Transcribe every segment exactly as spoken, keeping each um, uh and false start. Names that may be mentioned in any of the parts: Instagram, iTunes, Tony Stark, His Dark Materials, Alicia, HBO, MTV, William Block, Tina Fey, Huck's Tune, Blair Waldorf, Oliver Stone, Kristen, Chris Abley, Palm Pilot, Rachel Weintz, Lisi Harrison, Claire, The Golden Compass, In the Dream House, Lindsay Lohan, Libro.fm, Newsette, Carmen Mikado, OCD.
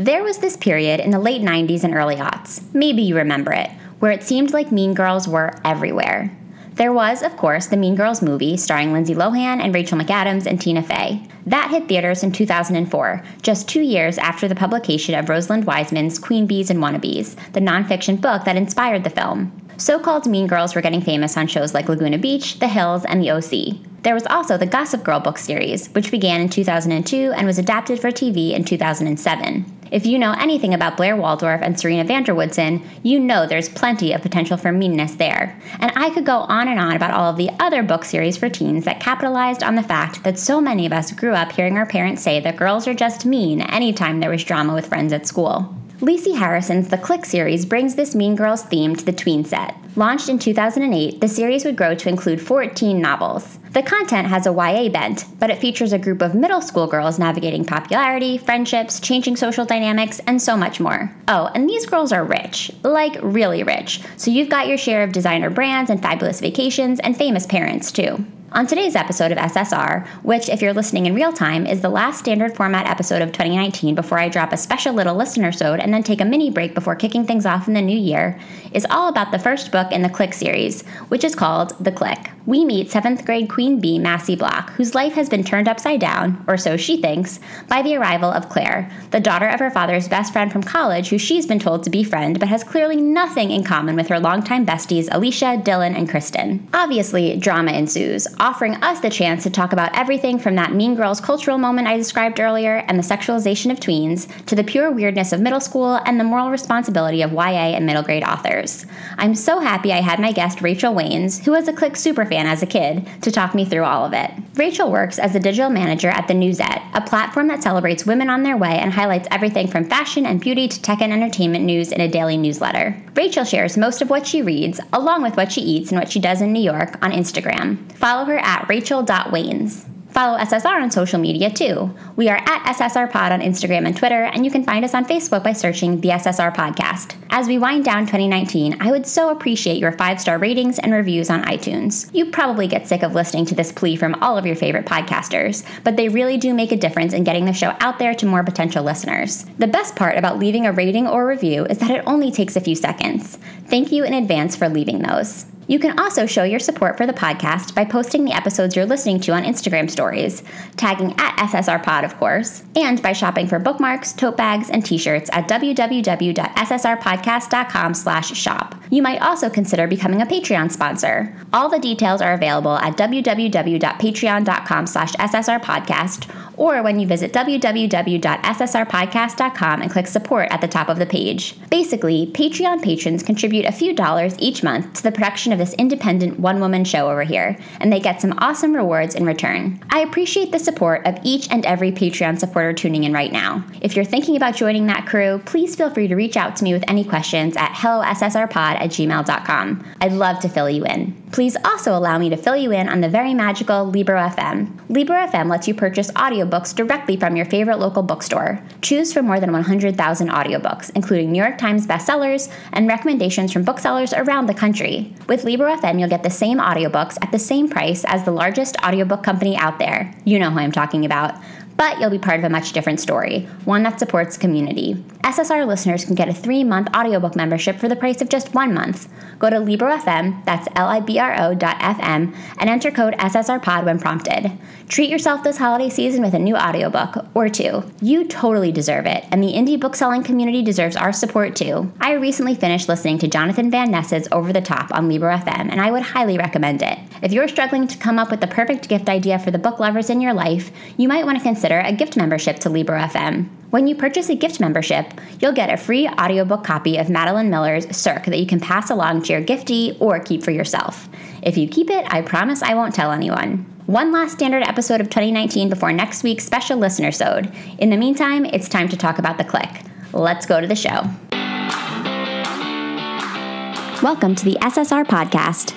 There was this period in the late nineties and early aughts, maybe you remember it, where it seemed like mean girls were everywhere. There was, of course, the Mean Girls movie starring Lindsay Lohan and Rachel McAdams and Tina Fey. That hit theaters in two thousand four, just two years after the publication of Rosalind Wiseman's Queen Bees and Wannabes, the nonfiction book that inspired the film. So-called mean girls were getting famous on shows like Laguna Beach, The Hills, and The O C. There was also the Gossip Girl book series, which began in two thousand two and was adapted for T V in two thousand seven. If you know anything about Blair Waldorf and Serena Vanderwoodson, you know there's plenty of potential for meanness there. And I could go on and on about all of the other book series for teens that capitalized on the fact that so many of us grew up hearing our parents say that girls are just mean anytime there was drama with friends at school. Lisi Harrison's The Clique series brings this Mean Girls theme to the tween set. Launched in two thousand eight, the series would grow to include fourteen novels. The content has a Y A bent, but it features a group of middle school girls navigating popularity, friendships, changing social dynamics, and so much more. Oh, and these girls are rich. Like, really rich. So you've got your share of designer brands and fabulous vacations and famous parents, too. On today's episode of S S R, which, if you're listening in real time, is the last standard format episode of twenty nineteen before I drop a special little listener-sode and then take a mini break before kicking things off in the new year, is all about the first book in the Clique series, which is called The Clique. We meet seventh grade Queen Bee Massie Block, whose life has been turned upside down, or so she thinks, by the arrival of Claire, the daughter of her father's best friend from college who she's been told to befriend but has clearly nothing in common with her longtime besties Alicia, Dylan, and Kristen. Obviously, drama ensues, offering us the chance to talk about everything from that Mean Girls cultural moment I described earlier and the sexualization of tweens, to the pure weirdness of middle school and the moral responsibility of Y A and middle grade authors. I'm so happy I had my guest Rachel Weintz, who was a Clique superfan as a kid, to talk me through all of it. Rachel works as a digital manager at the Newsette, a platform that celebrates women on their way and highlights everything from fashion and beauty to tech and entertainment news in a daily newsletter. Rachel shares most of what she reads, along with what she eats and what she does in New York, on Instagram. Follow her at rachel dot weintz. Follow S S R on social media, too. We are at S S R Pod on Instagram and Twitter, and you can find us on Facebook by searching The S S R Podcast. As we wind down twenty nineteen, I would so appreciate your five-star ratings and reviews on iTunes. You probably get sick of listening to this plea from all of your favorite podcasters, but they really do make a difference in getting the show out there to more potential listeners. The best part about leaving a rating or review is that it only takes a few seconds. Thank you in advance for leaving those. You can also show your support for the podcast by posting the episodes you're listening to on Instagram stories, tagging at S S R Pod, of course, and by shopping for bookmarks, tote bags, and t-shirts at w w w dot s s r podcast dot com slash shop. You might also consider becoming a Patreon sponsor. All the details are available at w w w dot patreon dot com slash s s r podcast or when you visit w w w dot s s r podcast dot com and click support at the top of the page. Basically, Patreon patrons contribute a few dollars each month to the production of this independent one-woman show over here, and they get some awesome rewards in return. I appreciate the support of each and every Patreon supporter tuning in right now. If you're thinking about joining that crew, please feel free to reach out to me with any questions at hello s s r pod at gmail dot com. I'd love to fill you in. Please also allow me to fill you in on the very magical Libro dot f m. Libro dot f m lets you purchase audiobooks directly from your favorite local bookstore. Choose from more than one hundred thousand audiobooks, including New York Times bestsellers and recommendations from booksellers around the country. With Libro dot f m, you'll get the same audiobooks at the same price as the largest audiobook company out there. You know who I'm talking about. But you'll be part of a much different story, one that supports community. S S R listeners can get a three-month audiobook membership for the price of just one month. Go to Libro dot f m, that's L I B R O dot f m, and enter code S S R Pod when prompted. Treat yourself this holiday season with a new audiobook, or two. You totally deserve it, and the indie bookselling community deserves our support too. I recently finished listening to Jonathan Van Ness's Over the Top on Libro dot f m, and I would highly recommend it. If you're struggling to come up with the perfect gift idea for the book lovers in your life, you might want to consider a gift membership to Libro dot f m. When you purchase a gift membership, you'll get a free audiobook copy of Madeline Miller's Circe that you can pass along to your giftee or keep for yourself. If you keep it, I promise I won't tell anyone. One last standard episode of twenty nineteen before next week's special listener-sode. In the meantime, it's time to talk about The Clique. Let's go to the show. Welcome to the S S R Podcast.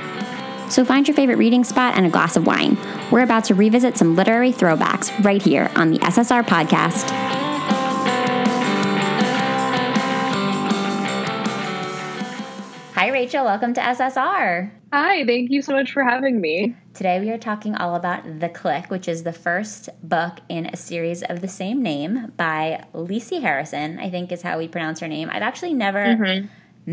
So find your favorite reading spot and a glass of wine. We're about to revisit some literary throwbacks right here on the S S R podcast. Hi, Rachel. Welcome to S S R. Hi. Thank you so much for having me. Today we are talking all about The Clique, which is the first book in a series of the same name by Lisi Harrison, I think is how we pronounce her name. I've actually never... Mm-hmm.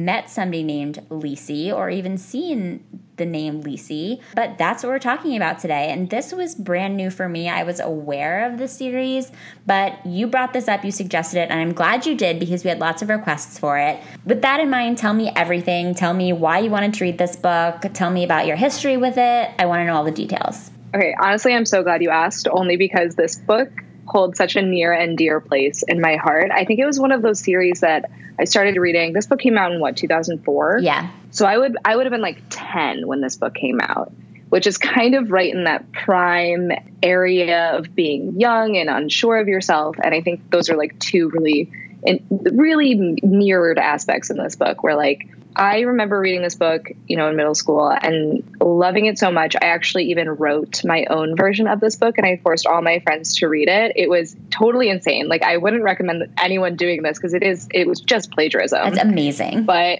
met somebody named Lisi or even seen the name Lisi, but that's what we're talking about today. And this was brand new for me. I was aware of the series, but you brought this up, you suggested it, and I'm glad you did because we had lots of requests for it. With that in mind, tell me everything. Tell me why you wanted to read this book. Tell me about your history with it. I want to know all the details. Okay, honestly, I'm so glad you asked, only because this book holds such a near and dear place in my heart. I think it was one of those series that I started reading. This book came out in what, two thousand four? Yeah. So I would I would have been like ten when this book came out, which is kind of right in that prime area of being young and unsure of yourself. And I think those are like two really and really mirrored aspects in this book where like I remember reading this book, you know, in middle school and loving it so much. I actually even wrote my own version of this book and I forced all my friends to read it. It was totally insane. Like I wouldn't recommend anyone doing this because it is, it was just plagiarism. It's amazing. But,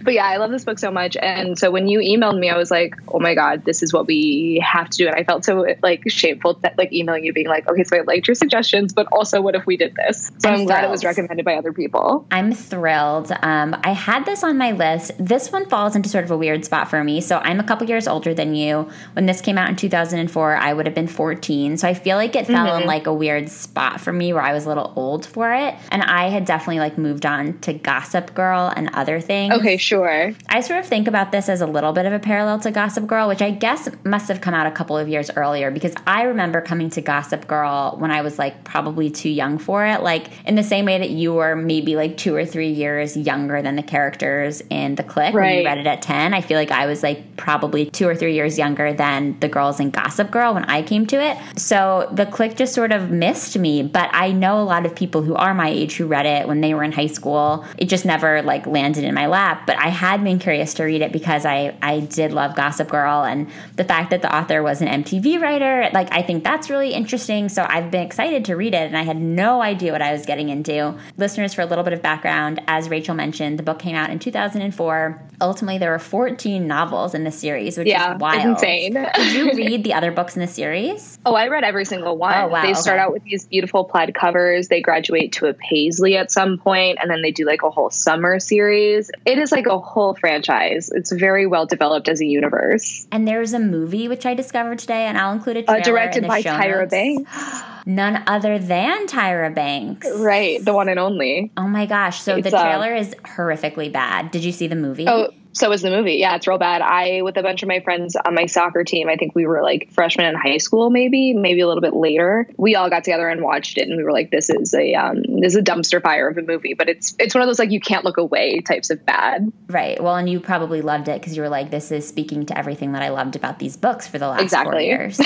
but yeah, I love this book so much. And so when you emailed me, I was like, oh my God, this is what we have to do. And I felt so like shameful that like emailing you being like, okay, so I liked your suggestions, but also what if we did this? So I'm, I'm glad it was recommended by other people. I'm thrilled. Um, I had this on my list. This one falls into sort of a weird spot for me. So I'm a couple years older than you. When this came out in two thousand four, I would have been fourteen. So I feel like it fell mm-hmm. in like a weird spot for me where I was a little old for it. And I had definitely like moved on to Gossip Girl and other things. Okay, sure. I sort of think about this as a little bit of a parallel to Gossip Girl, which I guess must have come out a couple of years earlier because I remember coming to Gossip Girl when I was like probably too young for it. Like in the same way that you were maybe like two or three years younger than the characters in The Clique, right. When you read it at ten, I feel like I was like probably two or three years younger than the girls in Gossip Girl when I came to it. So The Clique just sort of missed me, but I know a lot of people who are my age who read it when they were in high school. It just never like landed in my lap, but I had been curious to read it because I, I did love Gossip Girl, and the fact that the author was an M T V writer, like I think that's really interesting. So I've been excited to read it, and I had no idea what I was getting into. Listeners, for a little bit of background, as Rachel mentioned, the book came out in two thousand four. Ultimately, there were fourteen novels in the series, which yeah, is wild. It's insane. Did you read the other books in the series? Oh, I read every single one. Oh, wow, they start okay. out with these beautiful plaid covers. They graduate to a paisley at some point, and then they do like a whole summer series. It is like a whole franchise. It's very well developed as a universe. And there's a movie, which I discovered today, and I'll include a trailer uh, directed in the by show Tyra Banks. None other than Tyra Banks. Right. The one and only. Oh my gosh. So it's, the trailer uh, is horrifically bad. Did you see the movie? Oh, so is the movie. Yeah, it's real bad. I, with a bunch of my friends on my soccer team, I think we were like freshmen in high school, maybe, maybe a little bit later. We all got together and watched it, and we were like, "This is a um, this is a dumpster fire of a movie." But it's it's one of those like you can't look away types of bad. Right. Well, and you probably loved it because you were like, "This is speaking to everything that I loved about these books for the last exactly. four years."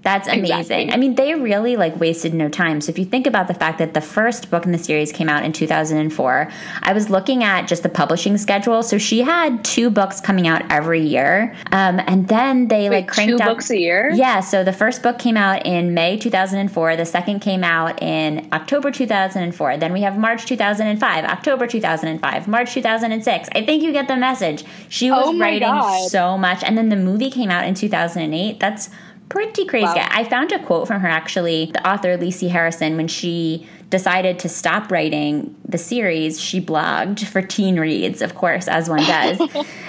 That's amazing. Exactly. I mean, they really like wasted no time. So if you think about the fact that the first book in the series came out in two thousand four, I was looking at just the publishing schedule. So she had two books coming out every year. Um, and then they Wait, like cranked two out. Two books a year? Yeah. So the first book came out in May two thousand four. The second came out in October two thousand four. Then we have March two thousand five, October two thousand five, March two thousand six. I think you get the message. She was oh writing God. so much. And then the movie came out in two thousand eight. That's pretty crazy. Wow. I found a quote from her, actually, the author Lisi Harrison, when she decided to stop writing the series, she blogged for Teen Reads, of course, as one does.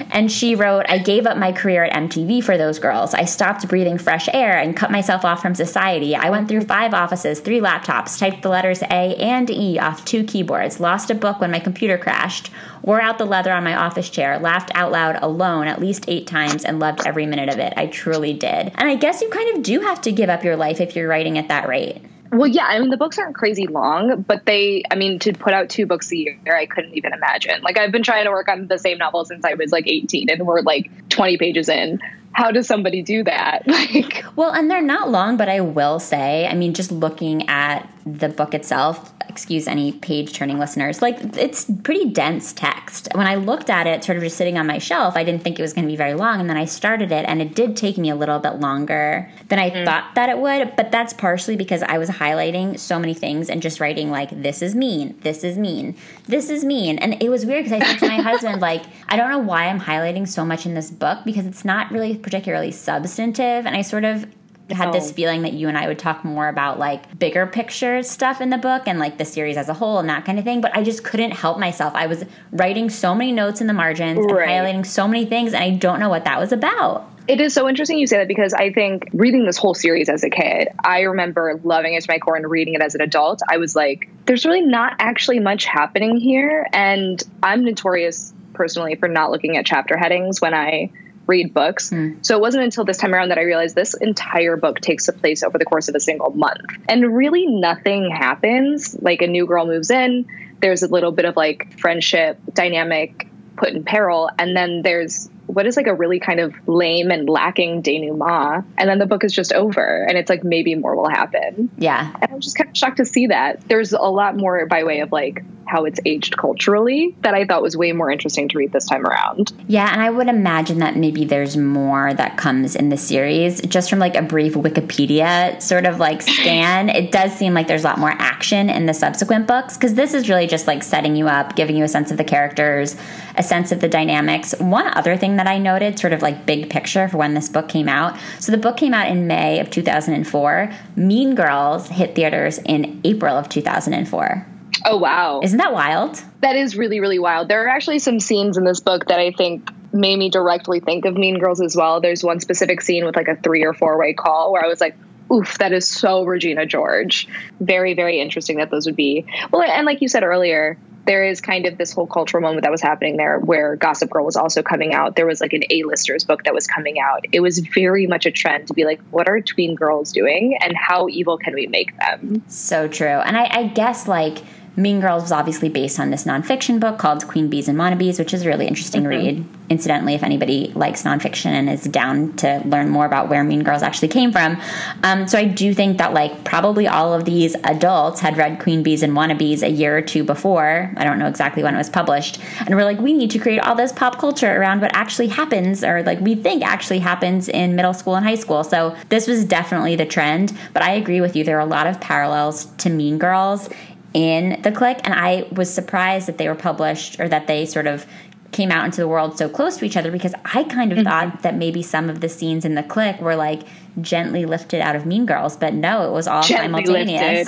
And she wrote, "I gave up my career at M T V for those girls. I stopped breathing fresh air and cut myself off from society. I went through five offices, three laptops, typed the letters A and E off two keyboards, lost a book when my computer crashed, wore out the leather on my office chair, laughed out loud alone at least eight times, and loved every minute of it. I truly did." And I guess you kind of do have to give up your life if you're writing at that rate. Well, yeah, I mean, the books aren't crazy long, but they, I mean, to put out two books a year, I couldn't even imagine. Like, I've been trying to work on the same novel since I was, like, eighteen, and we're, like, twenty pages in. how does somebody do that? Like, well, and they're not long, but I will say, I mean, just looking at the book itself, excuse any page-turning listeners, like, it's pretty dense text. When I looked at it, sort of just sitting on my shelf, I didn't think it was going to be very long, and then I started it, and it did take me a little bit longer than I mm-hmm. thought that it would, but that's partially because I was highlighting so many things and just writing, like, this is mean, this is mean, this is mean, and it was weird because I said to my husband, like, I don't know why I'm highlighting so much in this book, because it's not really particularly substantive, and I sort of had oh. this feeling that you and I would talk more about, like, bigger picture stuff in the book and, like, the series as a whole and that kind of thing, but I just couldn't help myself. I was writing so many notes in the margins right. and highlighting so many things, and I don't know what that was about. It is so interesting you say that, because I think reading this whole series as a kid, I remember loving it to my core, and reading it as an adult, I was like, there's really not actually much happening here, and I'm notorious personally for not looking at chapter headings when I read books. Mm. So it wasn't until this time around that I realized this entire book takes place over the course of a single month. And really nothing happens. Like, a new girl moves in, there's a little bit of, like, friendship dynamic put in peril, and then there's what is, like, a really kind of lame and lacking denouement, and then the book is just over, and it's like, maybe more will happen. Yeah. And I'm just kind of shocked to see that. There's a lot more by way of, like, how it's aged culturally that I thought was way more interesting to read this time around. Yeah, and I would imagine that maybe there's more that comes in the series. Just from, like, a brief Wikipedia sort of, like, scan, it does seem like there's a lot more action in the subsequent books, because this is really just, like, setting you up, giving you a sense of the characters, a sense of the dynamics. One other thing that I noted, sort of, like, big picture for when this book came out. So the book came out in May of two thousand four. Mean Girls hit theaters in April of two thousand four. Oh, wow. Isn't that wild? That is really, really wild. There are actually some scenes in this book that I think made me directly think of Mean Girls as well. There's one specific scene with, like, a three or four way call where I was like, oof, that is so Regina George. Very, very interesting that those would be. Well, and like you said earlier, there is kind of this whole cultural moment that was happening there where Gossip Girl was also coming out. There was, like, an A-listers book that was coming out. It was very much a trend to be like, what are tween girls doing and how evil can we make them? So true. And I, I guess, like, Mean Girls was obviously based on this nonfiction book called Queen Bees and Wannabes, which is a really interesting mm-hmm. read. Incidentally, if anybody likes nonfiction and is down to learn more about where Mean Girls actually came from. Um, so I do think that, like, probably all of these adults had read Queen Bees and Wannabes a year or two before. I don't know exactly when it was published. And we're like, we need to create all this pop culture around what actually happens, or, like, we think actually happens in middle school and high school. So this was definitely the trend. But I agree with you. There are a lot of parallels to Mean Girls in The Clique, and I was surprised that they were published, or that they sort of came out into the world so close to each other, because I kind of mm-hmm. thought that maybe some of the scenes in The Clique were, like, gently lifted out of Mean Girls, but no, it was all gently simultaneous.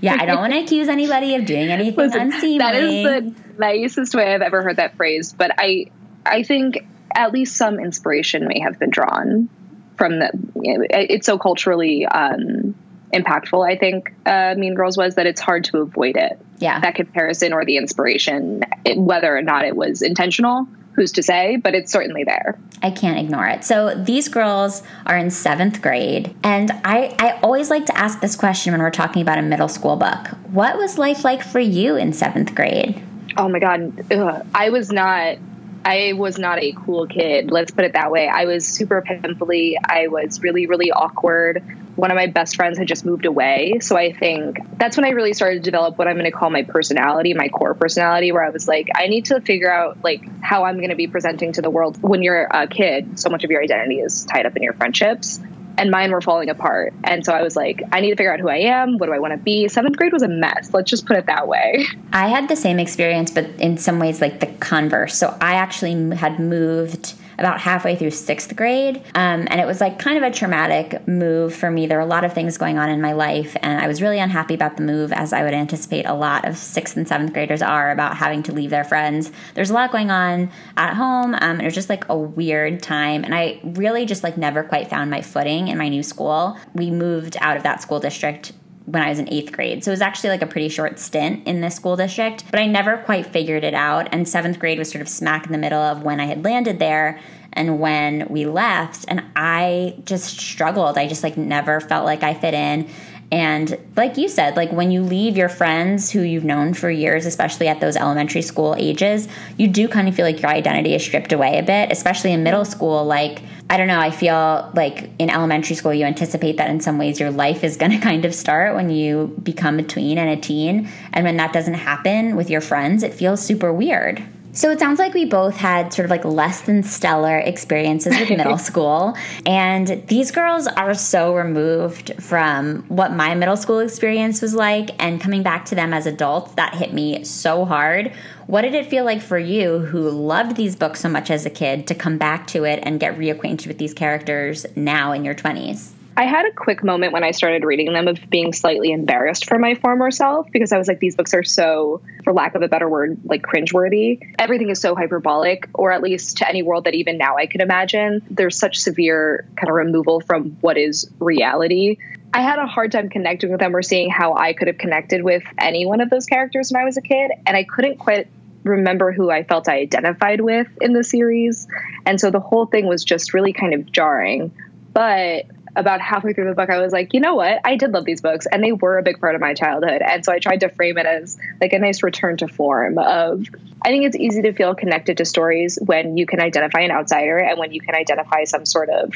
Yeah, I don't want to accuse anybody of doing anything Listen, unseemly. That is the nicest way I've ever heard that phrased, but I, I think at least some inspiration may have been drawn from the. You know, it's so culturally. Um, impactful, I think, uh, Mean Girls was, that it's hard to avoid it. Yeah. That comparison or the inspiration, it, whether or not it was intentional, who's to say, but it's certainly there. I can't ignore it. So these girls are in seventh grade, and I, I always like to ask this question when we're talking about a middle school book. What was life like for you in seventh grade? Oh my God. Ugh. I was not... I was not a cool kid. Let's put it that way. I was super pimply. I was really, really awkward. One of my best friends had just moved away. So I think that's when I really started to develop what I'm going to call my personality, my core personality, where I was like, I need to figure out, like, how I'm going to be presenting to the world. When you're a kid, so much of your identity is tied up in your friendships. And mine were falling apart. And so I was like, I need to figure out who I am. What do I want to be? Seventh grade was a mess. Let's just put it that way. I had the same experience, but in some ways, like, the converse. So I actually had moved about halfway through sixth grade. Um, and it was, like, kind of a traumatic move for me. There were a lot of things going on in my life, and I was really unhappy about the move, as I would anticipate a lot of sixth and seventh graders are about having to leave their friends. There's a lot going on at home. Um, it was just, like, a weird time. And I really just, like, never quite found my footing in my new school. We moved out of that school district when I was in eighth grade. So it was actually, like, a pretty short stint in this school district, but I never quite figured it out. And seventh grade was sort of smack in the middle of when I had landed there and when we left. And I just struggled. I just, like, never felt like I fit in. And like you said, like, when you leave your friends who you've known for years, especially at those elementary school ages, you do kind of feel like your identity is stripped away a bit, especially in middle school. Like, I don't know, I feel like in elementary school you anticipate that in some ways your life is going to kind of start when you become a tween and a teen. And when that doesn't happen with your friends, it feels super weird. So it sounds like we both had sort of like less than stellar experiences with middle school. And these girls are so removed from what my middle school experience was like. And coming back to them as adults, that hit me so hard. What did it feel like for you, who loved these books so much as a kid, to come back to it and get reacquainted with these characters now in your twenties? I had a quick moment when I started reading them of being slightly embarrassed for my former self, because I was like, these books are so, for lack of a better word, like cringeworthy. Everything is so hyperbolic, or at least to any world that even now I could imagine. There's such severe kind of removal from what is reality. I had a hard time connecting with them or seeing how I could have connected with any one of those characters when I was a kid. And I couldn't quite remember who I felt I identified with in the series. And so the whole thing was just really kind of jarring. But about halfway through the book, I was like, you know what? I did love these books, and they were a big part of my childhood. And so I tried to frame it as like a nice return to form of, I think it's easy to feel connected to stories when you can identify an outsider and when you can identify some sort of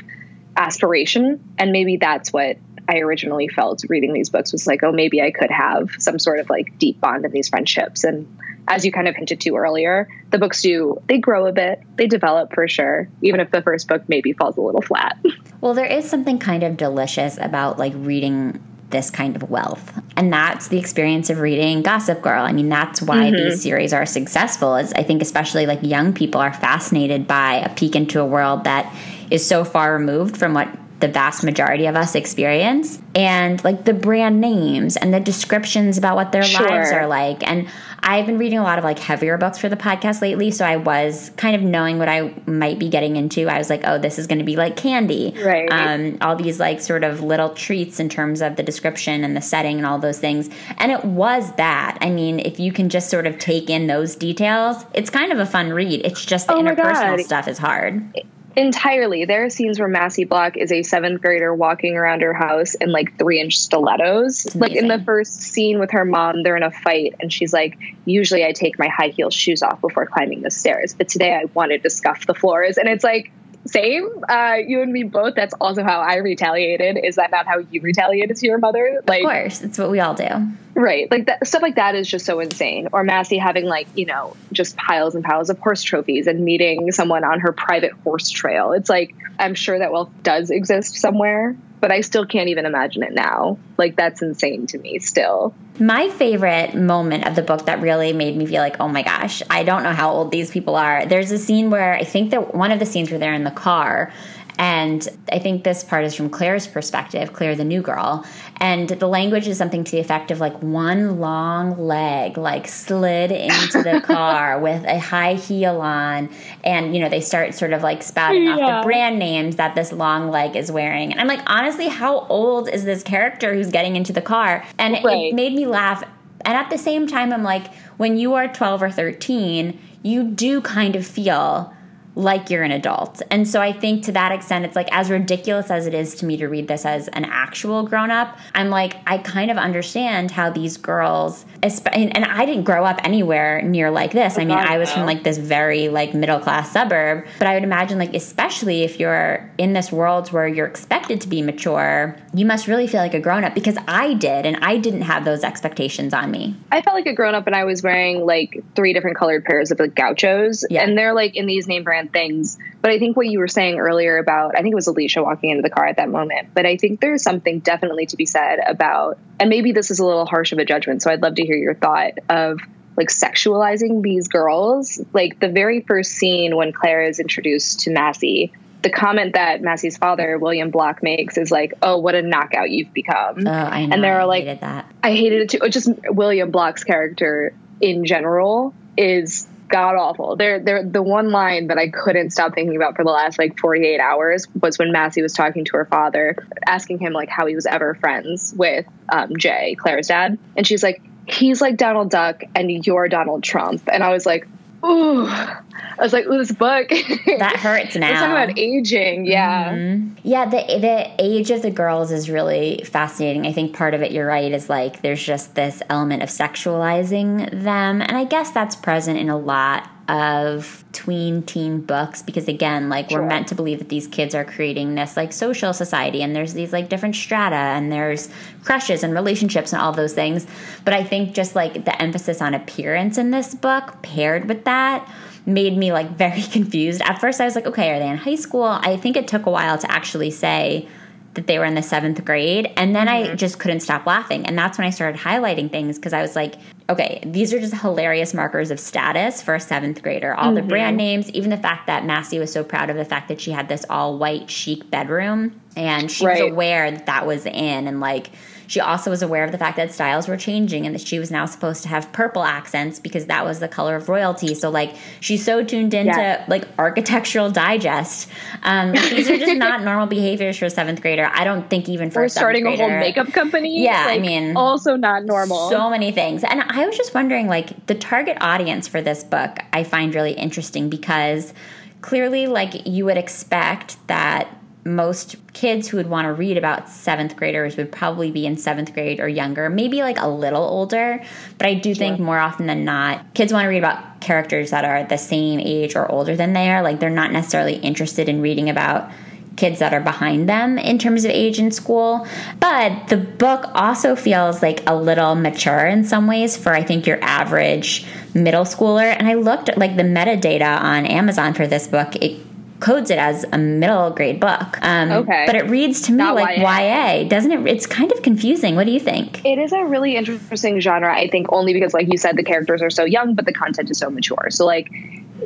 aspiration. And maybe that's what I originally felt reading these books, was like, oh, maybe I could have some sort of like deep bond in these friendships. And as you kind of hinted to earlier, the books do, they grow a bit, they develop for sure, even if the first book maybe falls a little flat. Well, there is something kind of delicious about like reading this kind of wealth. And that's the experience of reading Gossip Girl. I mean, that's why mm-hmm. these series are successful, is I think especially like young people are fascinated by a peek into a world that is so far removed from what the vast majority of us experience, and like the brand names and the descriptions about what their sure. lives are like. And I've been reading a lot of like heavier books for the podcast lately, so I was kind of knowing what I might be getting into. I was like, oh, this is going to be like candy, right? Um, all these like sort of little treats in terms of the description and the setting and all those things. And it was that. I mean, if you can just sort of take in those details, it's kind of a fun read. It's just the oh interpersonal stuff is hard. It- Entirely. There are scenes where Massie Block is a seventh grader walking around her house in like three inch stilettos. Like in the first scene with her mom, they're in a fight and she's like, usually I take my high heel shoes off before climbing the stairs, but today I wanted to scuff the floors. And it's like, same, uh, you and me both. That's also how I retaliated. Is that not how you retaliated to your mother? Like, of course, it's what we all do. Right. Like that, stuff like that is just so insane. Or Massie having like, you know, just piles and piles of horse trophies and meeting someone on her private horse trail. It's like, I'm sure that wealth does exist somewhere, but I still can't even imagine it now. Like, that's insane to me still. My favorite moment of the book that really made me feel like, oh my gosh, I don't know how old these people are. There's a scene where I think that one of the scenes where they're in the car, and I think this part is from Claire's perspective, Claire the new girl, and the language is something to the effect of like one long leg like slid into the car with a high heel on, and you know, they start sort of like spouting yeah. off the brand names that this long leg is wearing. And I'm like, honestly, how old is this character who's getting into the car? And right. it made me laugh. And at the same time, I'm like, when you are twelve or thirteen, you do kind of feel like you're an adult. And so I think to that extent, it's like, as ridiculous as it is to me to read this as an actual grown up, I'm like, I kind of understand how these girls, and I didn't grow up anywhere near like this. I mean, I was from like this very like middle class suburb, but I would imagine like, especially if you're in this world where you're expected to be mature, you must really feel like a grown up, because I did, and I didn't have those expectations on me. I felt like a grown up, and I was wearing like three different colored pairs of like gauchos, yeah. and they're like in these name brands things. But I think what you were saying earlier about, I think it was Alicia walking into the car at that moment, but I think there's something definitely to be said about, and maybe this is a little harsh of a judgment, so I'd love to hear your thought of like sexualizing these girls. Like the very first scene when Claire is introduced to Massie, the comment that Massie's father, William Block, makes is like, oh, what a knockout you've become. Oh, I know. And there are like, I hated that. I hated it too. Just William Block's character in general is god awful. They're, they're, the one line that I couldn't stop thinking about for the last like forty-eight hours was when Massie was talking to her father, asking him like how he was ever friends with um, Jay, Claire's dad. And she's like, he's like Donald Duck and you're Donald Trump. And I was like, ooh, I was like, ooh, this book. That hurts now. It's talking about aging, yeah. Mm-hmm. Yeah, the the age of the girls is really fascinating. I think part of it, you're right, is like there's just this element of sexualizing them. And I guess that's present in a lot of tween teen books, because again, like, sure. we're meant to believe that these kids are creating this like social society, and there's these like different strata, and there's crushes and relationships and all those things. But I think just like the emphasis on appearance in this book paired with that made me like very confused. At first I was like, okay, are they in high school? I think it took a while to actually say that they were in the seventh grade, and then mm-hmm. I just couldn't stop laughing. And that's when I started highlighting things, because I was like, okay, these are just hilarious markers of status for a seventh grader. All mm-hmm. the brand names, even the fact that Massie was so proud of the fact that she had this all-white chic bedroom, and she right. was aware that that was in, and like she also was aware of the fact that styles were changing and that she was now supposed to have purple accents because that was the color of royalty. So, like, she's so tuned into, yeah. like, Architectural Digest. Um, these are just not normal behaviors for a seventh grader. I don't think even for or a seventh grader. We're starting a whole makeup company. Yeah, like, I mean. Also not normal. So many things. And I was just wondering, like, the target audience for this book I find really interesting, because clearly, like, you would expect that most kids who would want to read about seventh graders would probably be in seventh grade or younger, maybe like a little older. But I do sure. think more often than not, kids want to read about characters that are the same age or older than they are. Like, they're not necessarily interested in reading about kids that are behind them in terms of age in school. But the book also feels like a little mature in some ways for, I think, your average middle schooler. And I looked at like the metadata on Amazon for this book. It codes it as a middle grade book. Um, okay. But it reads to me Not like Y A. Y A, doesn't it? It's kind of confusing. What do you think? It is a really interesting genre, I think, only because, like you said, the characters are so young, but the content is so mature. So, like,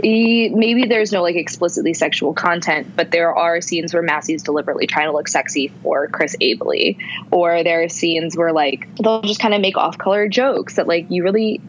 maybe there's no, like, explicitly sexual content, but there are scenes where Massie's deliberately trying to look sexy for Chris Abley, or there are scenes where, like, they'll just kind of make off-color jokes that, like, you really...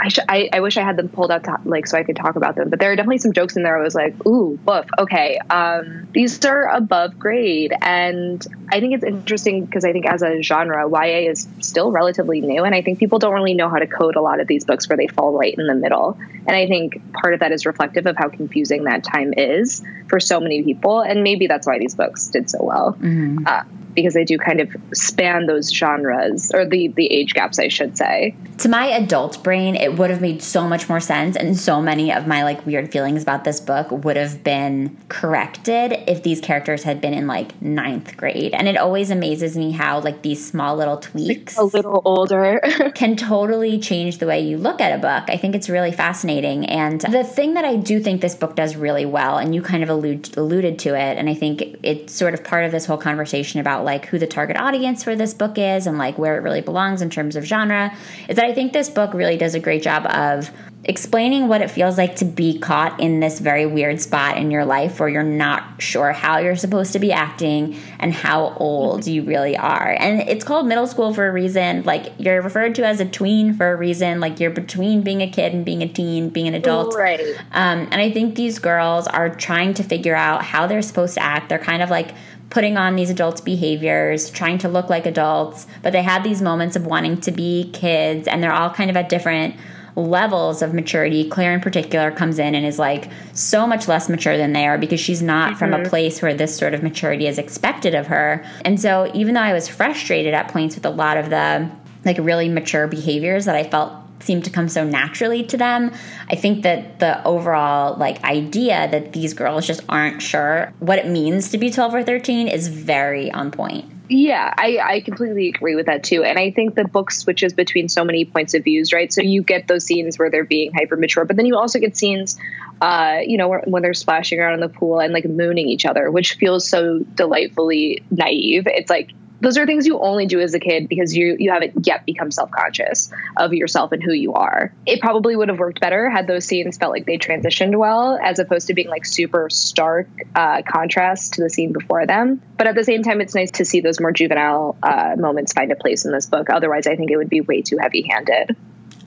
I, sh- I, I wish I had them pulled out to, like, so I could talk about them. But there are definitely some jokes in there I was like, ooh, woof, okay. Um, these are above grade. And I think it's interesting because I think as a genre, Y A is still relatively new. And I think people don't really know how to code a lot of these books where they fall right in the middle. And I think part of that is reflective of how confusing that time is for so many people. And maybe that's why these books did so well. Mm-hmm. Uh, because they do kind of span those genres, or the, the age gaps, I should say. To my adult brain, it would have made so much more sense, and so many of my, like, weird feelings about this book would have been corrected if these characters had been in, like, ninth grade. And it always amazes me how, like, these small little tweaks... a little older. ...can totally change the way you look at a book. I think it's really fascinating. And the thing that I do think this book does really well, and you kind of allude, alluded to it, and I think it's sort of part of this whole conversation about, like, who the target audience for this book is and, like, where it really belongs in terms of genre, is that I think this book really does a great job of explaining what it feels like to be caught in this very weird spot in your life where you're not sure how you're supposed to be acting and how old you really are. And it's called middle school for a reason. Like, you're referred to as a tween for a reason. Like, you're between being a kid and being a teen, being an adult. Right. Um, and I think these girls are trying to figure out how they're supposed to act. They're kind of, like, putting on these adults' behaviors, trying to look like adults, but they have these moments of wanting to be kids, and they're all kind of at different levels of maturity. Claire, in particular, comes in and is, like, so much less mature than they are because she's not mm-hmm. from a place where this sort of maturity is expected of her. And so even though I was frustrated at points with a lot of the, like, really mature behaviors that I felt seem to come so naturally to them, I think that the overall, like, idea that these girls just aren't sure what it means to be twelve or thirteen is very on point. Yeah, I, I completely agree with that too. And I think the book switches between so many points of views, right? So you get those scenes where they're being hyper mature, but then you also get scenes, uh, you know, where, when they're splashing around in the pool and, like, mooning each other, which feels so delightfully naive. It's like, those are things you only do as a kid because you, you haven't yet become self-conscious of yourself and who you are. It probably would have worked better had those scenes felt like they transitioned well, as opposed to being, like, super stark uh, contrast to the scene before them. But at the same time, it's nice to see those more juvenile uh, moments find a place in this book. Otherwise, I think it would be way too heavy-handed.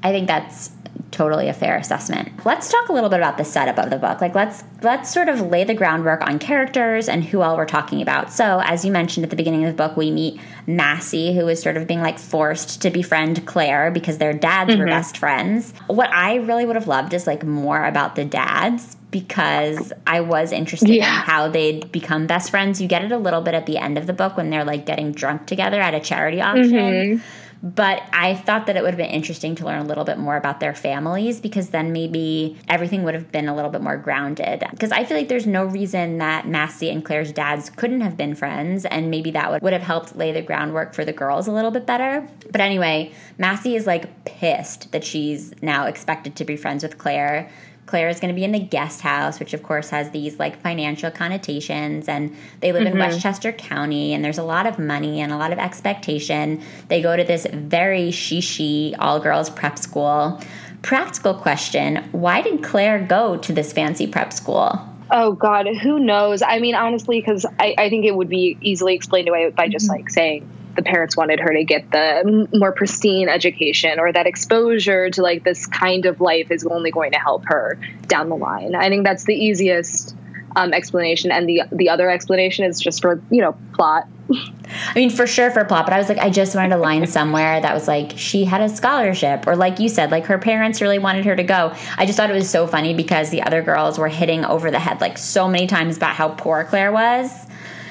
I think that's totally a fair assessment. Let's talk a little bit about the setup of the book. Like, let's let's sort of lay the groundwork on characters and who all we're talking about. So, as you mentioned at the beginning of the book, we meet Massie, who is sort of being, like, forced to befriend Claire because their dads mm-hmm. were best friends. What I really would have loved is, like, more about the dads, because I was interested yeah. in how they'd become best friends. You get it a little bit at the end of the book when they're, like, getting drunk together at a charity auction. Mm-hmm. But I thought that it would have been interesting to learn a little bit more about their families, because then maybe everything would have been a little bit more grounded. Because I feel like there's no reason that Massie and Claire's dads couldn't have been friends, and maybe that would, would have helped lay the groundwork for the girls a little bit better. But anyway, Massie is like pissed that she's now expected to be friends with Claire. Claire is going to be in the guest house, which of course has these like financial connotations, and they live mm-hmm. in Westchester County, and there's a lot of money and a lot of expectation. They go to this very she-she all-girls prep school. Practical question, why did Claire go to this fancy prep school? Oh, God, who knows? I mean, honestly, because I, I think it would be easily explained away by just mm-hmm. like saying the parents wanted her to get the more pristine education, or that exposure to like this kind of life is only going to help her down the line. I think that's the easiest um, explanation. And the the other explanation is just for, you know, plot. I mean, for sure for plot, but I was like, I just wanted a line somewhere that was like, she had a scholarship, or like you said, like her parents really wanted her to go. I just thought it was so funny because the other girls were hitting over the head like so many times about how poor Claire was.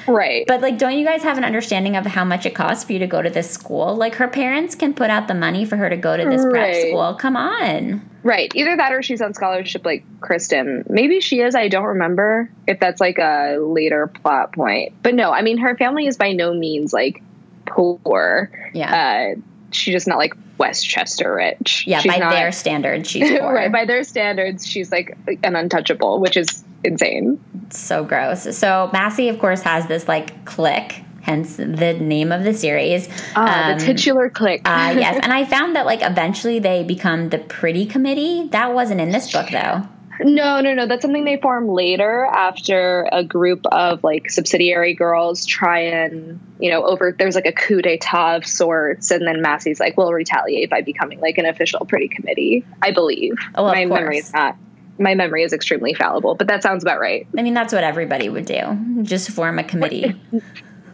Right. But, like, don't you guys have an understanding of how much it costs for you to go to this school? Like, her parents can put out the money for her to go to this right. prep school. Come on. Right. Either that or she's on scholarship like Kristen. Maybe she is. I don't remember if that's, like, a later plot point. But, no, I mean, her family is by no means, like, poor. Yeah. Uh, she's just not, like, Westchester rich. Yeah, she's by not, their standards, she's poor. Right. By their standards, she's, like, an untouchable, which is insane. So gross. So Massie, of course, has this like clique, hence the name of the series. Ah, um, the titular clique. uh, yes, and I found that like eventually they become the pretty committee. That wasn't in this book, though. No, no, no. That's something they form later after a group of like subsidiary girls try and, you know, over there's like a coup d'etat of sorts. And then Massie's like, we'll retaliate by becoming like an official pretty committee, I believe. Oh, well, my memory is not. My memory is extremely fallible, but that sounds about right. I mean, that's what everybody would do. Just form a committee.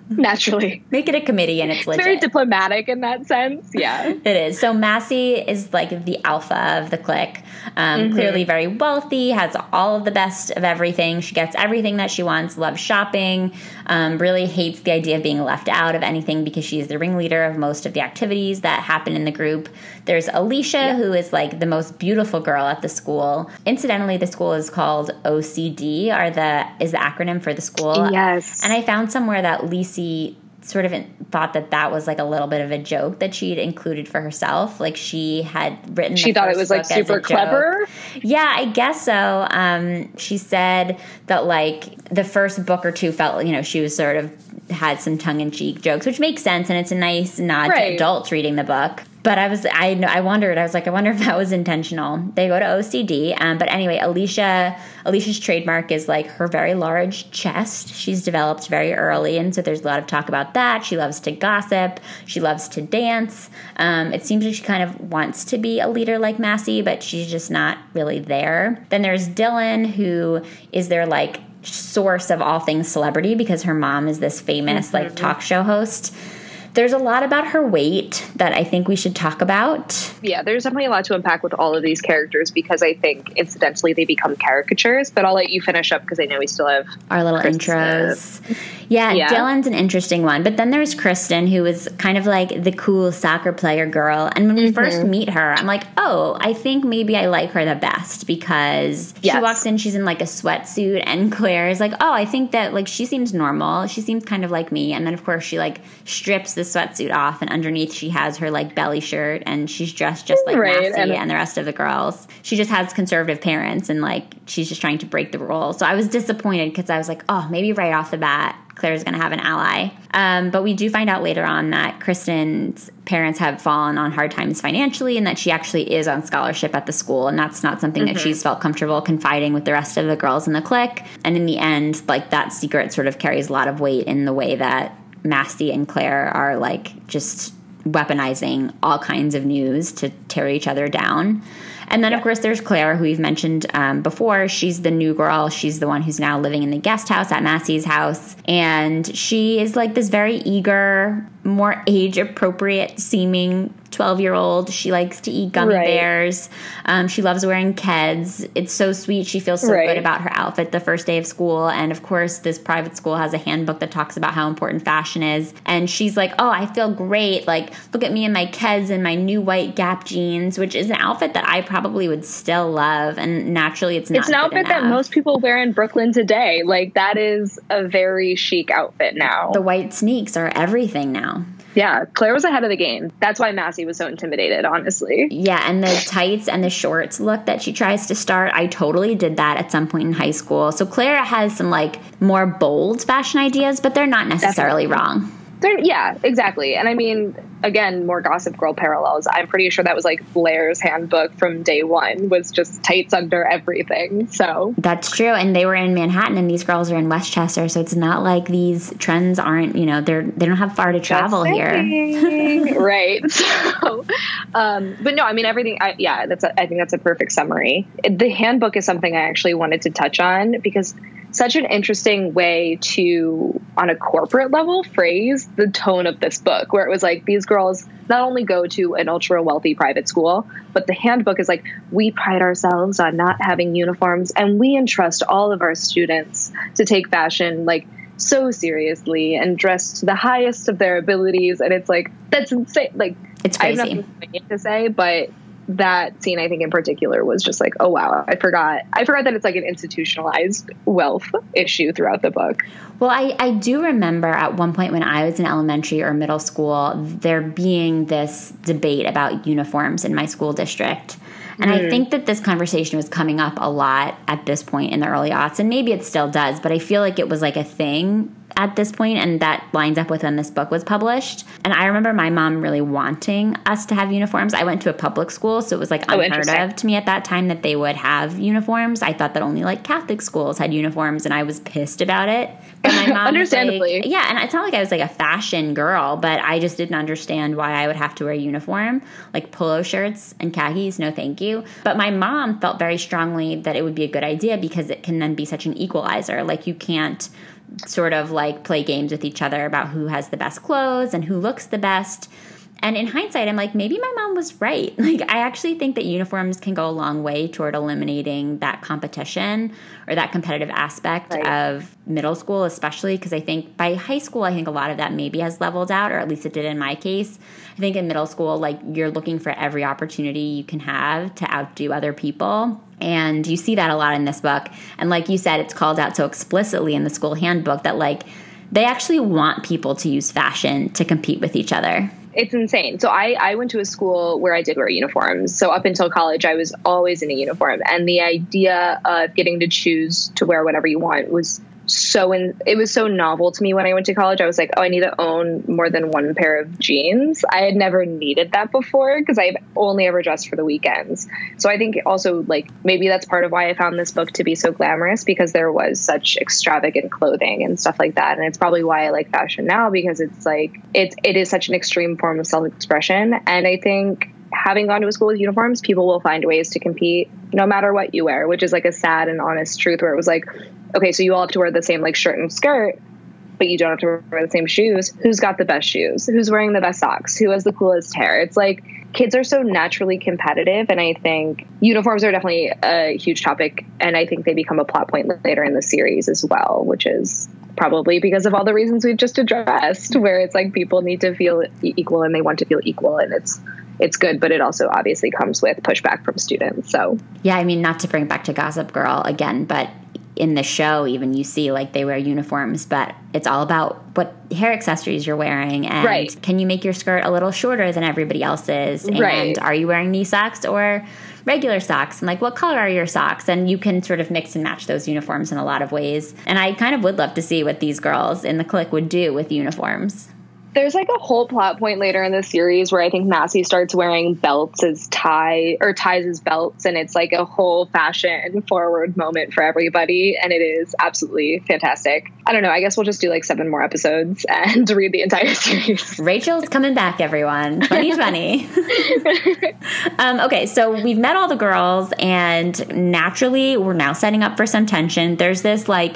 Naturally. Make it a committee and it's legit. It's very diplomatic in that sense. Yeah. It is. So Massie is like the alpha of the clique. Um, mm-hmm. Clearly very wealthy, has all of the best of everything. She gets everything that she wants, loves shopping, um, really hates the idea of being left out of anything because she's the ringleader of most of the activities that happen in the group. There's Alicia, yeah. who is like the most beautiful girl at the school. Incidentally, the school is called O C D, are the is the acronym for the school. Yes. And I found somewhere that Lisi sort of thought that that was like a little bit of a joke that she'd included for herself. Like she had written, she thought it was like super clever. Yeah, I guess so. Um, she said that like the first book or two felt, you know, she was sort of had some tongue in cheek jokes, which makes sense. And it's a nice nod to adults reading the book. But I was, I I wondered, I was like, I wonder if that was intentional. They go to O C D. Um, but anyway, Alicia, Alicia's trademark is like her very large chest. She's developed very early. And so there's a lot of talk about that. She loves to gossip. She loves to dance. Um, it seems like she kind of wants to be a leader like Massie, but she's just not really there. Then there's Dylan, who is their like source of all things celebrity because her mom is this famous mm-hmm. like talk show host. There's a lot about her weight that I think we should talk about. Yeah, there's definitely a lot to unpack with all of these characters because I think, incidentally, they become caricatures. But I'll let you finish up because I know we still have our little Kristen. Intros. Yeah, yeah, Dylan's an interesting one. But then there's Kristen, who is kind of like the cool soccer player girl. And when we mm-hmm. first meet her, I'm like, oh, I think maybe I like her the best because yes. she walks in, she's in like a sweatsuit. And Claire is like, oh, I think that like she seems normal. She seems kind of like me. And then, of course, she like strips the the sweatsuit off, and underneath she has her like belly shirt, and she's dressed just like right, Massie and, and the rest of the girls. She just has conservative parents, and like she's just trying to break the rules. So I was disappointed because I was like, oh, maybe right off the bat Claire's gonna have an ally. Um, but we do find out later on that Kristen's parents have fallen on hard times financially, and that she actually is on scholarship at the school, and that's not something mm-hmm. that she's felt comfortable confiding with the rest of the girls in the clique. And in the end, like that secret sort of carries a lot of weight in the way that Massie and Claire are like just weaponizing all kinds of news to tear each other down. And then, yeah. of course, there's Claire, who we've mentioned um, before. She's the new girl. She's the one who's now living in the guest house at Massie's house. And she is like this very eager more age-appropriate seeming twelve-year-old. She likes to eat gummy right. bears. Um, she loves wearing Keds. It's so sweet. She feels so right. good about her outfit the first day of school. And, of course, this private school has a handbook that talks about how important fashion is. And she's like, oh, I feel great. Like, look at me in my Keds and my new white Gap jeans, which is an outfit that I probably would still love. And naturally, it's not It's an outfit enough. That most people wear in Brooklyn today. Like, that is a very chic outfit now. The white sneaks are everything now. Yeah, Claire was ahead of the game. That's why Massie was so intimidated, honestly. Yeah, and the tights and the shorts look that she tries to start, I totally did that at some point in high school. So Claire has some, like, more bold fashion ideas, but they're not necessarily Definitely. wrong. They're, yeah, exactly. And I mean, again, more Gossip Girl parallels. I'm pretty sure that was like Blair's handbook from day one was just tights under everything. So that's true. And they were in Manhattan and these girls are in Westchester. So it's not like these trends aren't, you know, they're, they don't have far to travel here. Right. So, um, but no, I mean, everything. I, yeah, that's, a, I think that's a perfect summary. The handbook is something I actually wanted to touch on because such an interesting way to, on a corporate level, phrase the tone of this book, where it was like, these girls not only go to an ultra wealthy private school, but the handbook is like, we pride ourselves on not having uniforms and we entrust all of our students to take fashion like so seriously and dress to the highest of their abilities. And it's like, that's insane. Like, it's crazy. I have nothing to say, but that scene, I think, in particular was just like, oh, wow, I forgot. I forgot that it's like an institutionalized wealth issue throughout the book. Well, I, I do remember at one point when I was in elementary or middle school, there being this debate about uniforms in my school district. And mm. I think that this conversation was coming up a lot at this point in the early aughts, and maybe it still does, but I feel like it was like a thing at this point, and that lines up with when this book was published. And I remember my mom really wanting us to have uniforms. I went to a public school, so it was like unheard oh, of to me at that time that they would have uniforms. I thought that only like Catholic schools had uniforms, and I was pissed about it. But my mom understandably was like, yeah, and it's not like I was like a fashion girl, but I just didn't understand why I would have to wear a uniform, like polo shirts and khakis, no thank you. But my mom felt very strongly that it would be a good idea because it can then be such an equalizer. Like, you can't sort of like play games with each other about who has the best clothes and who looks the best. And in hindsight, I'm like, maybe my mom was right. Like, I actually think that uniforms can go a long way toward eliminating that competition or that competitive aspect right. of middle school, especially because I think by high school, I think a lot of that maybe has leveled out, or at least it did in my case. I think in middle school, like, you're looking for every opportunity you can have to outdo other people. And you see that a lot in this book. And like you said, it's called out so explicitly in the school handbook that, like, they actually want people to use fashion to compete with each other. It's insane. So I, I went to a school where I did wear uniforms. So up until college, I was always in a uniform. And the idea of getting to choose to wear whatever you want was so in, it was so novel to me when I went to college. I was like, oh, I need to own more than one pair of jeans. I had never needed that before because I've only ever dressed for the weekends. So I think also, like, maybe that's part of why I found this book to be so glamorous, because there was such extravagant clothing and stuff like that. And it's probably why I like fashion now, because it's like, it's, it is such an extreme form of self-expression. And I think having gone to a school with uniforms, people will find ways to compete no matter what you wear, which is like a sad and honest truth, where it was like, okay, so you all have to wear the same like shirt and skirt, but you don't have to wear the same shoes. Who's got the best shoes? Who's wearing the best socks? Who has the coolest hair? It's like, kids are so naturally competitive. And I think uniforms are definitely a huge topic. And I think they become a plot point later in the series as well, which is probably because of all the reasons we've just addressed, where it's like people need to feel equal and they want to feel equal. And it's It's good, but it also obviously comes with pushback from students. So, yeah, I mean, not to bring back to Gossip Girl again, but in the show, even you see like they wear uniforms, but it's all about what hair accessories you're wearing. And right. can you make your skirt a little shorter than everybody else's? And right. are you wearing knee socks or regular socks? And like, what color are your socks? And you can sort of mix and match those uniforms in a lot of ways. And I kind of would love to see what these girls in the clique would do with uniforms. There's like a whole plot point later in the series where I think Massie starts wearing belts as tie or ties as belts. And it's like a whole fashion forward moment for everybody. And it is absolutely fantastic. I don't know. I guess we'll just do like seven more episodes and read the entire series. Rachel's coming back, everyone. twenty twenty. um, okay. So we've met all the girls, and naturally we're now setting up for some tension. There's this like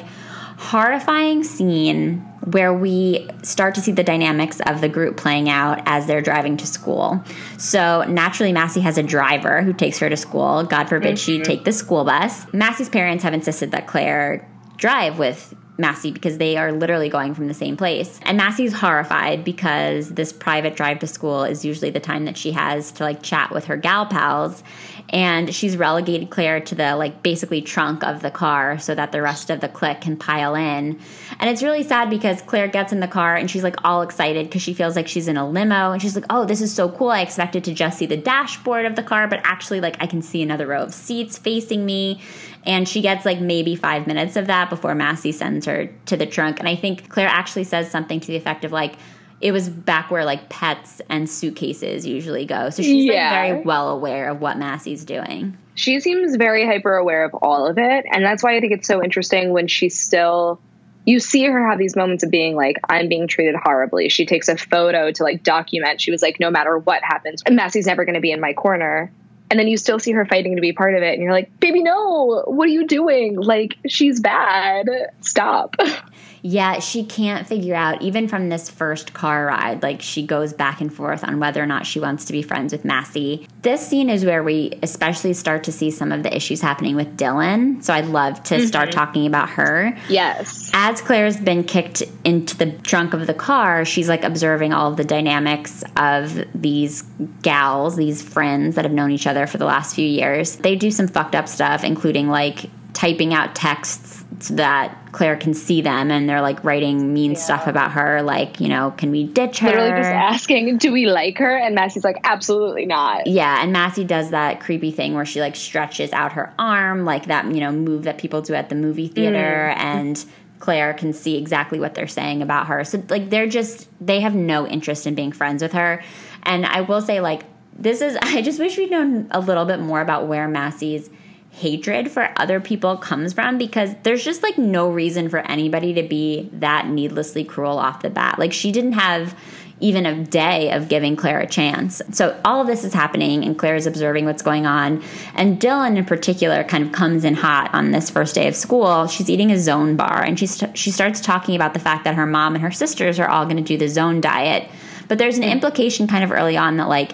horrifying scene where we start to see the dynamics of the group playing out as they're driving to school. So naturally, Massie has a driver who takes her to school. God forbid mm-hmm. she take the school bus. Massie's parents have insisted that Claire drive with Massie because they are literally going from the same place. And Massie's horrified because this private drive to school is usually the time that she has to, like, chat with her gal pals. And she's relegated Claire to the, like, basically trunk of the car so that the rest of the clique can pile in. And it's really sad because Claire gets in the car and she's, like, all excited because she feels like she's in a limo. And she's like, oh, this is so cool. I expected to just see the dashboard of the car, but actually, like, I can see another row of seats facing me. And she gets, like, maybe five minutes of that before Massie sends her to the trunk. And I think Claire actually says something to the effect of, like, it was back where, like, pets and suitcases usually go. So she's, yeah. like, very well aware of what Massie's doing. She seems very hyper aware of all of it. And that's why I think it's so interesting when she's still – you see her have these moments of being, like, I'm being treated horribly. She takes a photo to, like, document. She was like, no matter what happens, Massie's never going to be in my corner. And then you still see her fighting to be part of it. And you're like, baby, no, what are you doing? Like, she's bad. Stop. Yeah, she can't figure out, even from this first car ride, like, she goes back and forth on whether or not she wants to be friends with Massie. This scene is where we especially start to see some of the issues happening with Dylan. So I'd love to mm-hmm. start talking about her. Yes. As Claire's been kicked into the trunk of the car, she's, like, observing all of the dynamics of these gals, these friends that have known each other for the last few years. They do some fucked up stuff, including, like, typing out texts so that Claire can see them, and they're, like, writing mean yeah. stuff about her, like, you know, can we ditch her? Literally just asking, do we like her? And Massie's like, absolutely not. Yeah, and Massie does that creepy thing where she, like, stretches out her arm, like that, you know, move that people do at the movie theater, mm. and Claire can see exactly what they're saying about her. So, like, they're just, they have no interest in being friends with her. And I will say, like, This is, I just wish we'd known a little bit more about where Massie's hatred for other people comes from, because there's just, like, no reason for anybody to be that needlessly cruel off the bat. Like, she didn't have even a day of giving Claire a chance. So all of this is happening, and Claire is observing what's going on. And Dylan in particular kind of comes in hot on this first day of school. She's eating a zone bar, and she, st- she starts talking about the fact that her mom and her sisters are all going to do the zone diet. But there's an implication kind of early on that, like,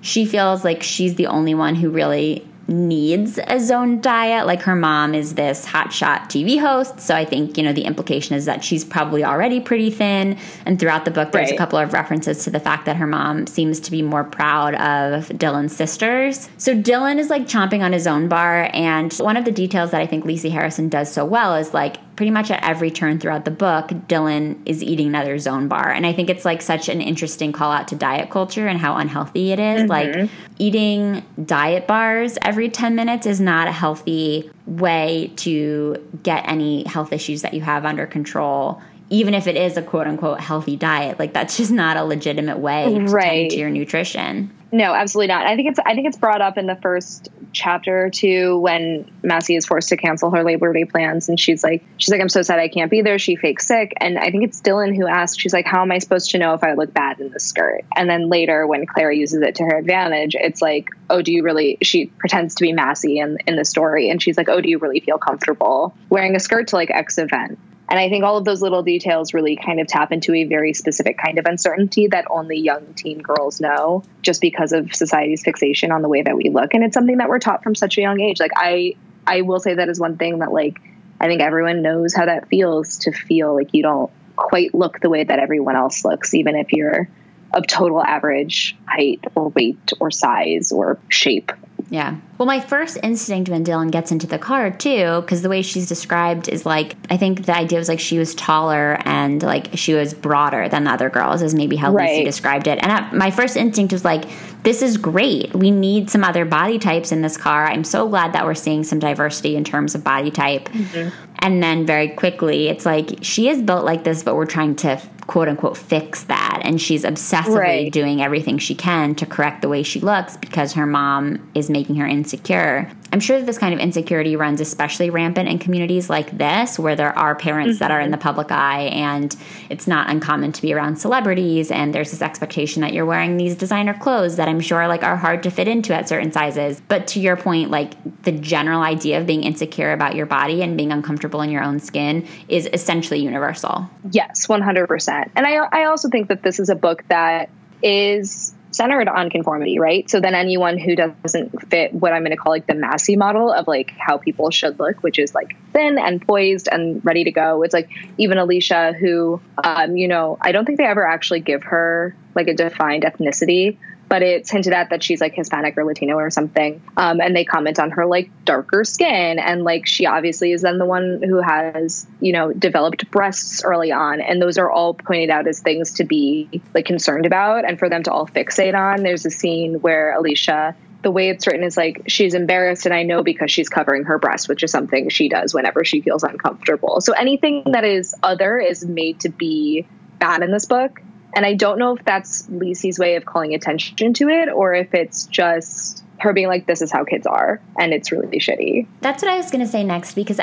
she feels like she's the only one who really needs a zone diet. Like, her mom is this hotshot T V host. So I think, you know, the implication is that she's probably already pretty thin. And throughout the book, there's right. a couple of references to the fact that her mom seems to be more proud of Dylan's sisters. So Dylan is, like, chomping on his own bar. And one of the details that I think Lisi Harrison does so well is, like, pretty much at every turn throughout the book, Dylan is eating another zone bar. And I think it's, like, such an interesting call out to diet culture and how unhealthy it is. Mm-hmm. Like, eating diet bars every ten minutes is not a healthy way to get any health issues that you have under control, even if it is a quote unquote healthy diet. Like, that's just not a legitimate way to right. tend to your nutrition. No, absolutely not. I think it's I think it's brought up in the first chapter or two when Massie is forced to cancel her Labor Day plans, and she's like she's like, I'm so sad I can't be there. She fakes sick. And I think it's Dylan who asks, she's like, how am I supposed to know if I look bad in this skirt? And then later when Claire uses it to her advantage, it's like, oh, do you really she pretends to be Massie in in the story, and she's like, oh, do you really feel comfortable wearing a skirt to, like, X event? And I think all of those little details really kind of tap into a very specific kind of uncertainty that only young teen girls know, just because of society's fixation on the way that we look. And it's something that we're taught from such a young age. Like, I, I will say that is one thing that, like, I think everyone knows how that feels, to feel like you don't quite look the way that everyone else looks, even if you're of total average height or weight or size or shape. Yeah. Well, my first instinct when Dylan gets into the car, too, because the way she's described is, like, I think the idea was, like, she was taller and, like, she was broader than the other girls is maybe how right. Lisi described it. And I, my first instinct was, like, this is great. We need some other body types in this car. I'm so glad that we're seeing some diversity in terms of body type. Mm-hmm. And then very quickly, it's like, she is built like this, but we're trying to, quote unquote, fix that. And she's obsessively right. doing everything she can to correct the way she looks because her mom is making her insecure. I'm sure that this kind of insecurity runs especially rampant in communities like this, where there are parents mm-hmm. that are in the public eye, and it's not uncommon to be around celebrities, and there's this expectation that you're wearing these designer clothes that I'm sure like are hard to fit into at certain sizes. But to your point, like the general idea of being insecure about your body and being uncomfortable in your own skin is essentially universal. Yes, one hundred percent. And I, I also think that this is a book that is centered on conformity, right? So then anyone who doesn't fit what I'm going to call like the Massie model of like how people should look, which is like thin and poised and ready to go. It's like even Alicia, who, um, you know, I don't think they ever actually give her like a defined ethnicity, but it's hinted at that she's like Hispanic or Latino or something. Um, and they comment on her like darker skin. And like, she obviously is then the one who has, you know, developed breasts early on. And those are all pointed out as things to be like concerned about and for them to all fixate on. There's a scene where Alicia, the way it's written is like, she's embarrassed and I know because she's covering her breast, which is something she does whenever she feels uncomfortable. So anything that is other is made to be bad in this book. And I don't know if that's Lisi's way of calling attention to it or if it's just her being like, this is how kids are. And it's really shitty. That's what I was going to say next, because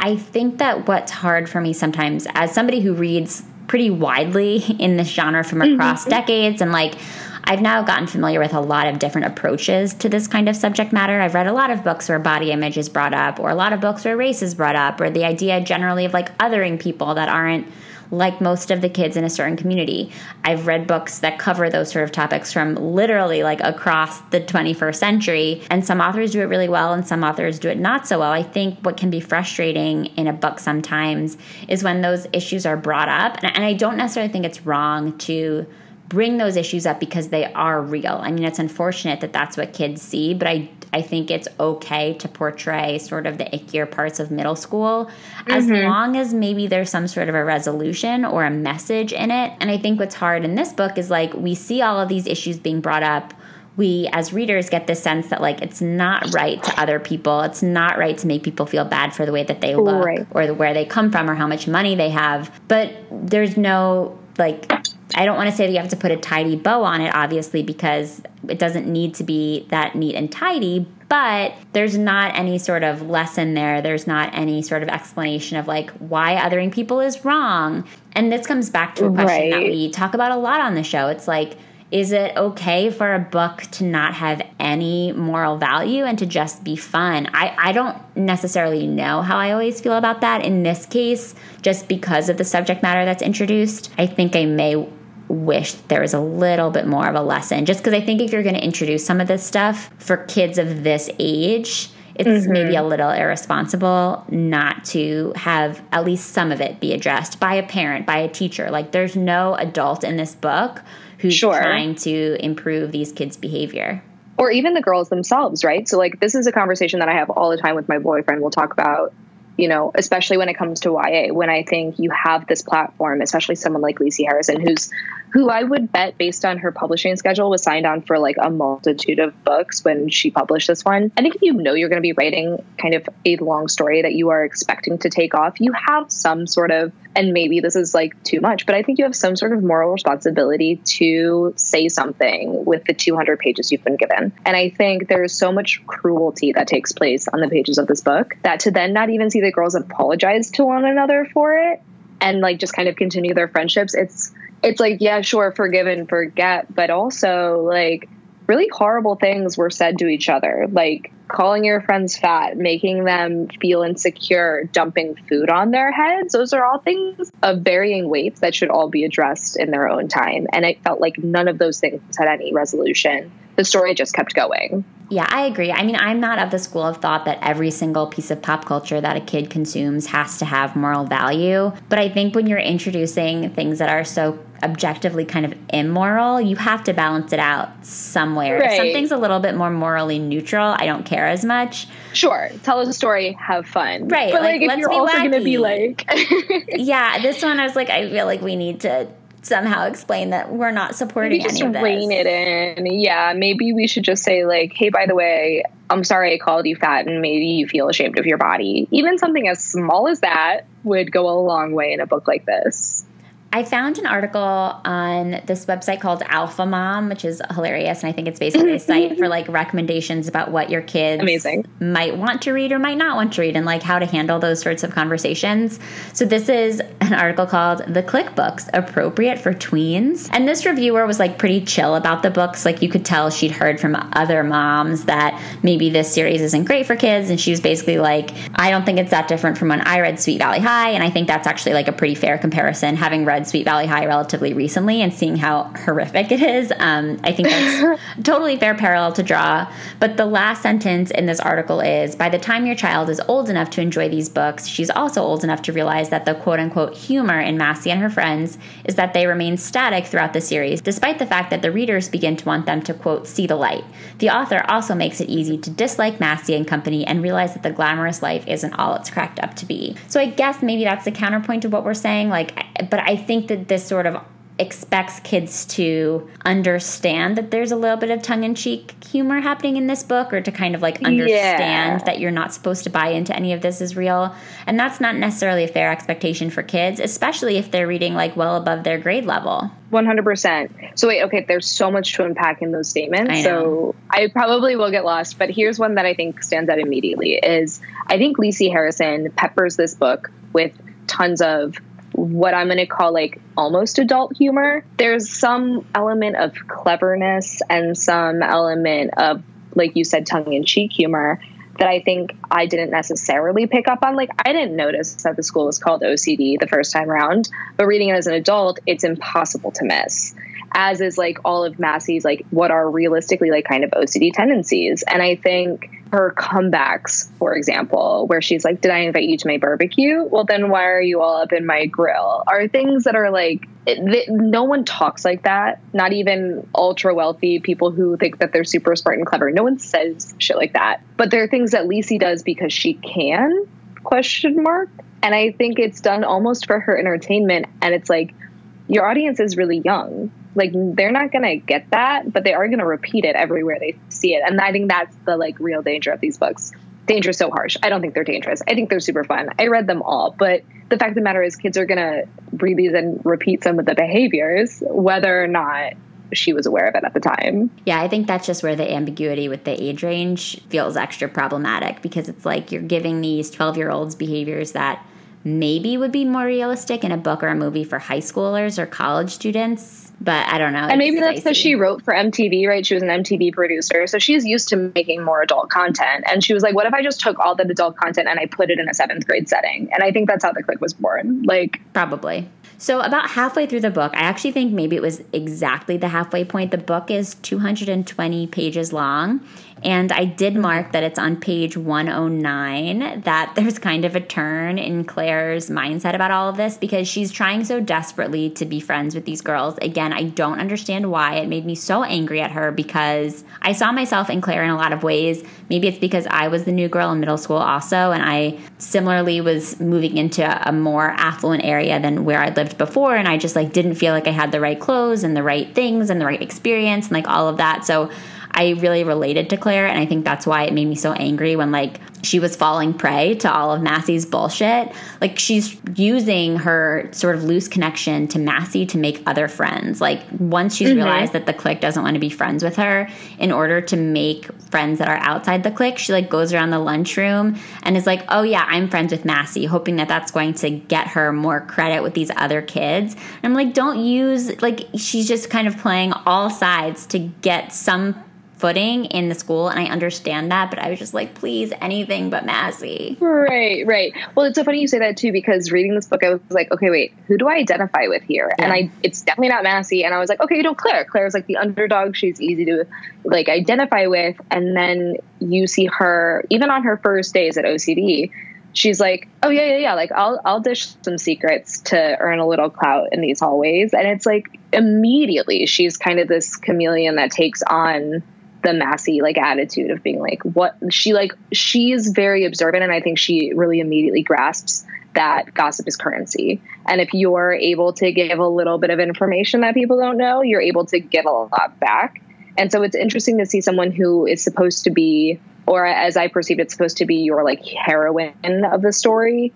I think that what's hard for me sometimes as somebody who reads pretty widely in this genre from across mm-hmm. decades, and like I've now gotten familiar with a lot of different approaches to this kind of subject matter. I've read a lot of books where body image is brought up, or a lot of books where race is brought up, or the idea generally of like othering people that aren't like most of the kids in a certain community. I've read books that cover those sort of topics from literally like across the twenty-first century. And some authors do it really well and some authors do it not so well. I think what can be frustrating in a book sometimes is when those issues are brought up. And, and I don't necessarily think it's wrong to bring those issues up because they are real. I mean, it's unfortunate that that's what kids see, but I I think it's okay to portray sort of the ickier parts of middle school mm-hmm. as long as maybe there's some sort of a resolution or a message in it. And I think what's hard in this book is like we see all of these issues being brought up. We as readers get this sense that like it's not right to other people. It's not right to make people feel bad for the way that they look right. or the, where they come from or how much money they have. But there's no like... I don't want to say that you have to put a tidy bow on it, obviously, because it doesn't need to be that neat and tidy, but there's not any sort of lesson there. There's not any sort of explanation of like why othering people is wrong. And this comes back to a question right. that we talk about a lot on the show. It's like, is it okay for a book to not have any moral value and to just be fun? I, I don't necessarily know how I always feel about that. In this case, just because of the subject matter that's introduced, I think I may wish there was a little bit more of a lesson, just because I think if you're going to introduce some of this stuff for kids of this age, it's mm-hmm. maybe a little irresponsible not to have at least some of it be addressed by a parent, by a teacher. Like there's no adult in this book who's sure. trying to improve these kids' behavior. Or even the girls themselves, right? So like this is a conversation that I have all the time with my boyfriend. We'll talk about, you know, especially when it comes to Y A, when I think you have this platform, especially someone like Lisi Harrison, who's who I would bet based on her publishing schedule was signed on for like a multitude of books when she published this one. I think if you know you're going to be writing kind of a long story that you are expecting to take off, you have some sort of, and maybe this is like too much, but I think you have some sort of moral responsibility to say something with the two hundred pages you've been given. And I think there's so much cruelty that takes place on the pages of this book that to then not even see the girls apologize to one another for it and like just kind of continue their friendships. It's, it's like, yeah, sure, forgive and forget, but also like really horrible things were said to each other, like calling your friends fat, making them feel insecure, dumping food on their heads. Those are all things of varying weights that should all be addressed in their own time. And I felt like none of those things had any resolution. The story just kept going. Yeah, I agree. I mean, I'm not of the school of thought that every single piece of pop culture that a kid consumes has to have moral value. But I think when you're introducing things that are so objectively kind of immoral, you have to balance it out somewhere. Right. If something's a little bit more morally neutral, I don't care as much. Sure. Tell us a story. Have fun. Right. But like, like if let's you're also going to be like... yeah, this one I was like, I feel like we need to somehow explain that we're not supporting maybe any of this. Maybe just rein it in. Yeah, maybe we should just say like, hey, by the way, I'm sorry I called you fat and maybe you feel ashamed of your body. Even something as small as that would go a long way in a book like this. I found an article on this website called Alpha Mom, which is hilarious, and I think it's basically a site for, like, recommendations about what your kids Amazing. might want to read or might not want to read and, like, how to handle those sorts of conversations. So this is an article called The Clique Books, Appropriate for Tweens. And this reviewer was, like, pretty chill about the books. Like, you could tell she'd heard from other moms that maybe this series isn't great for kids, and she was basically like, I don't think it's that different from when I read Sweet Valley High, and I think that's actually, like, a pretty fair comparison, having read Sweet Valley High relatively recently and seeing how horrific it is. Um, I think that's totally fair parallel to draw. But the last sentence in this article is, by the time your child is old enough to enjoy these books, she's also old enough to realize that the quote-unquote humor in Massie and her friends is that they remain static throughout the series, despite the fact that the readers begin to want them to, quote, see the light. The author also makes it easy to dislike Massie and company and realize that the glamorous life isn't all it's cracked up to be. So I guess maybe that's the counterpoint to what we're saying, like, but I think that this sort of expects kids to understand that there's a little bit of tongue-in-cheek humor happening in this book, or to kind of, like, understand yeah. that you're not supposed to buy into any of this is real. And that's not necessarily a fair expectation for kids, especially if they're reading, like, well above their grade level. one hundred percent. So wait, okay, there's so much to unpack in those statements. I so I probably will get lost, but here's one that I think stands out immediately is, I think Lisi Harrison peppers this book with tons of what I'm going to call, like, almost adult humor. There's some element of cleverness and some element of, like you said, tongue-in-cheek humor that I think I didn't necessarily pick up on. Like, I didn't notice that the school was called O C D the first time around, but reading it as an adult, it's impossible to miss, as is, like, all of Massie's, like, what are realistically, like, kind of O C D tendencies. And I think her comebacks, for example, where she's like, did I invite you to my barbecue? Well, then why are you all up in my grill? Are things that are, like, it, no one talks like that. Not even ultra wealthy people who think that they're super smart and clever. No one says shit like that. But there are things that Lisi does because she can, question mark. And I think it's done almost for her entertainment. And it's like, your audience is really young. Like, they're not going to get that, but they are going to repeat it everywhere they see it. And I think that's the, like, real danger of these books. Danger is so harsh. I don't think they're dangerous. I think they're super fun. I read them all. But the fact of the matter is, kids are going to read these and repeat some of the behaviors, whether or not she was aware of it at the time. Yeah, I think that's just where the ambiguity with the age range feels extra problematic, because it's like you're giving these twelve-year-olds behaviors that maybe would be more realistic in a book or a movie for high schoolers or college students. But I don't know. And maybe that's because she wrote for M T V, right? She was an M T V producer. So she's used to making more adult content. And she was like, what if I just took all that adult content and I put it in a seventh grade setting? And I think that's how The Clique was born. Like, probably. So about halfway through the book, I actually think maybe it was exactly the halfway point. The book is two hundred twenty pages long. And I did mark that it's on page one oh nine that there's kind of a turn in Claire's mindset about all of this, because she's trying so desperately to be friends with these girls. Again, I don't understand why. It made me so angry at her, because I saw myself in Claire in a lot of ways. Maybe it's because I was the new girl in middle school also, and I similarly was moving into a more affluent area than where I'd lived before, and I just, like, didn't feel like I had the right clothes and the right things and the right experience and, like, all of that. So I really related to Claire, and I think that's why it made me so angry when, like, she was falling prey to all of Massie's bullshit. Like, she's using her sort of loose connection to Massie to make other friends. Like, once she's mm-hmm. realized that the clique doesn't want to be friends with her, in order to make friends that are outside the clique, she, like, goes around the lunchroom and is like, oh yeah, I'm friends with Massie, hoping that that's going to get her more credit with these other kids. And I'm like, don't use, like, she's just kind of playing all sides to get some footing in the school, and I understand that, but I was just like, please, anything but Massie. Right, right. Well, it's so funny you say that too, because reading this book, I was like, okay, wait, who do I identify with here? Yeah. And I, it's definitely not Massie. And I was like, okay, you know, Claire. Claire's like the underdog. She's easy to, like, identify with. And then you see her, even on her first days at O C D, she's like, oh yeah, yeah, yeah. Like, I'll, I'll dish some secrets to earn a little clout in these hallways. And it's like, immediately she's kind of this chameleon that takes on the Massie, like, attitude of being like, what she, like, she is very observant. And I think she really immediately grasps that gossip is currency. And if you're able to give a little bit of information that people don't know, you're able to get a lot back. And so it's interesting to see someone who is supposed to be, or as I perceived, it's supposed to be your, like, heroine of the story,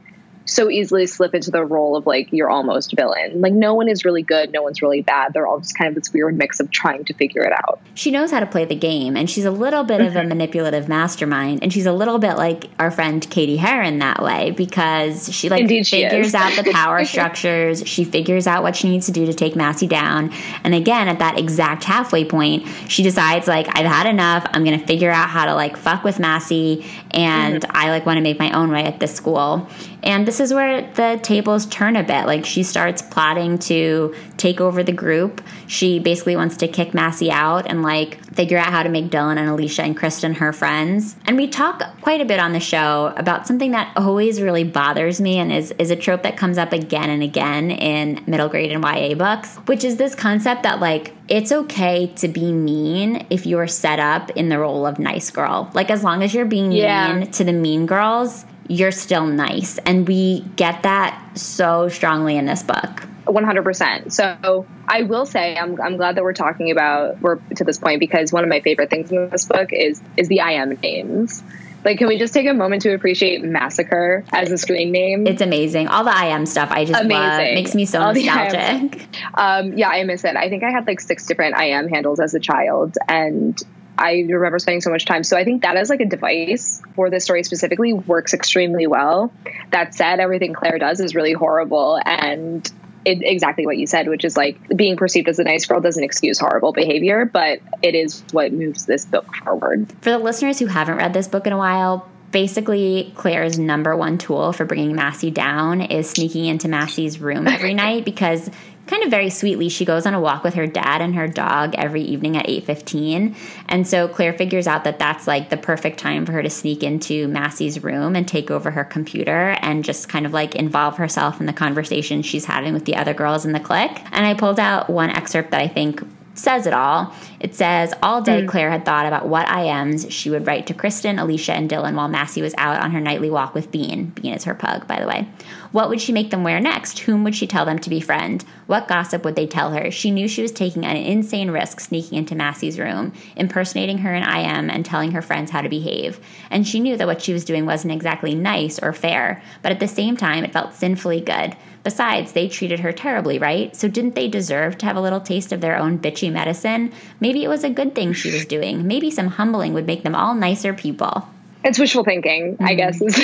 so easily slip into the role of like, you're almost villain. Like no one is really good. No one's really bad. They're all just kind of this weird mix of trying to figure it out. She knows how to play the game, and she's a little bit mm-hmm. of a manipulative mastermind. And she's a little bit like our friend Katie Heron that way, because she like Indeed figures she out the power structures. She figures out what she needs to do to take Massie down. And again, at that exact halfway point, she decides like, I've had enough. I'm going to figure out how to like fuck with Massie. And mm-hmm. I like want to make my own way at this school. And this is where the tables turn a bit. Like, she starts plotting to take over the group. She basically wants to kick Massie out and, like, figure out how to make Dylan and Alicia and Kristen her friends. And we talk quite a bit on the show about something that always really bothers me and is, is a trope that comes up again and again in middle grade and Y A books, which is this concept that, like, it's okay to be mean if you are set up in the role of nice girl. Like, as long as you're being yeah. mean to the mean girls, you're still nice. And we get that so strongly in this book. one hundred percent. So I will say, I'm I'm glad that we're talking about, we're to this point, because one of my favorite things in this book is, is the I am names. Like, can we just take a moment to appreciate Massacre as a screen name? It's amazing. All the I am stuff I just amazing. love. It makes me so All nostalgic. I um, yeah, I miss it. I think I had like six different I am handles as a child, and I remember spending so much time. So I think that is like a device for this story specifically works extremely well. That said, everything Claire does is really horrible. And it, exactly what you said, which is like being perceived as a nice girl doesn't excuse horrible behavior, but it is what moves this book forward. For the listeners who haven't read this book in a while, basically, Claire's number one tool for bringing Massie down is sneaking into Massie's room every night, because kind of very sweetly, she goes on a walk with her dad and her dog every evening at eight fifteen. And so Claire figures out that that's like the perfect time for her to sneak into Massie's room and take over her computer and just kind of like involve herself in the conversation she's having with the other girls in the clique. And I pulled out one excerpt that I think says it all. It says, all day mm. Claire had thought about what I Ms she would write to Kristen, Alicia, and Dylan while Massie was out on her nightly walk with Bean. Bean is her pug, by the way. What would she make them wear next? Whom would she tell them to befriend? What gossip would they tell her? She knew she was taking an insane risk sneaking into Massie's room, impersonating her in I M and telling her friends how to behave. And she knew that what she was doing wasn't exactly nice or fair, but at the same time, it felt sinfully good. Besides, they treated her terribly, right? So didn't they deserve to have a little taste of their own bitchy medicine? Maybe it was a good thing she was doing. Maybe some humbling would make them all nicer people. It's wishful thinking, mm-hmm. I guess, is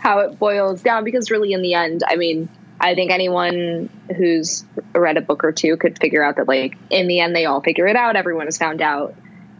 how it boils down. Because really, in the end, I mean, I think anyone who's read a book or two could figure out that, like, in the end, they all figure it out. Everyone is found out.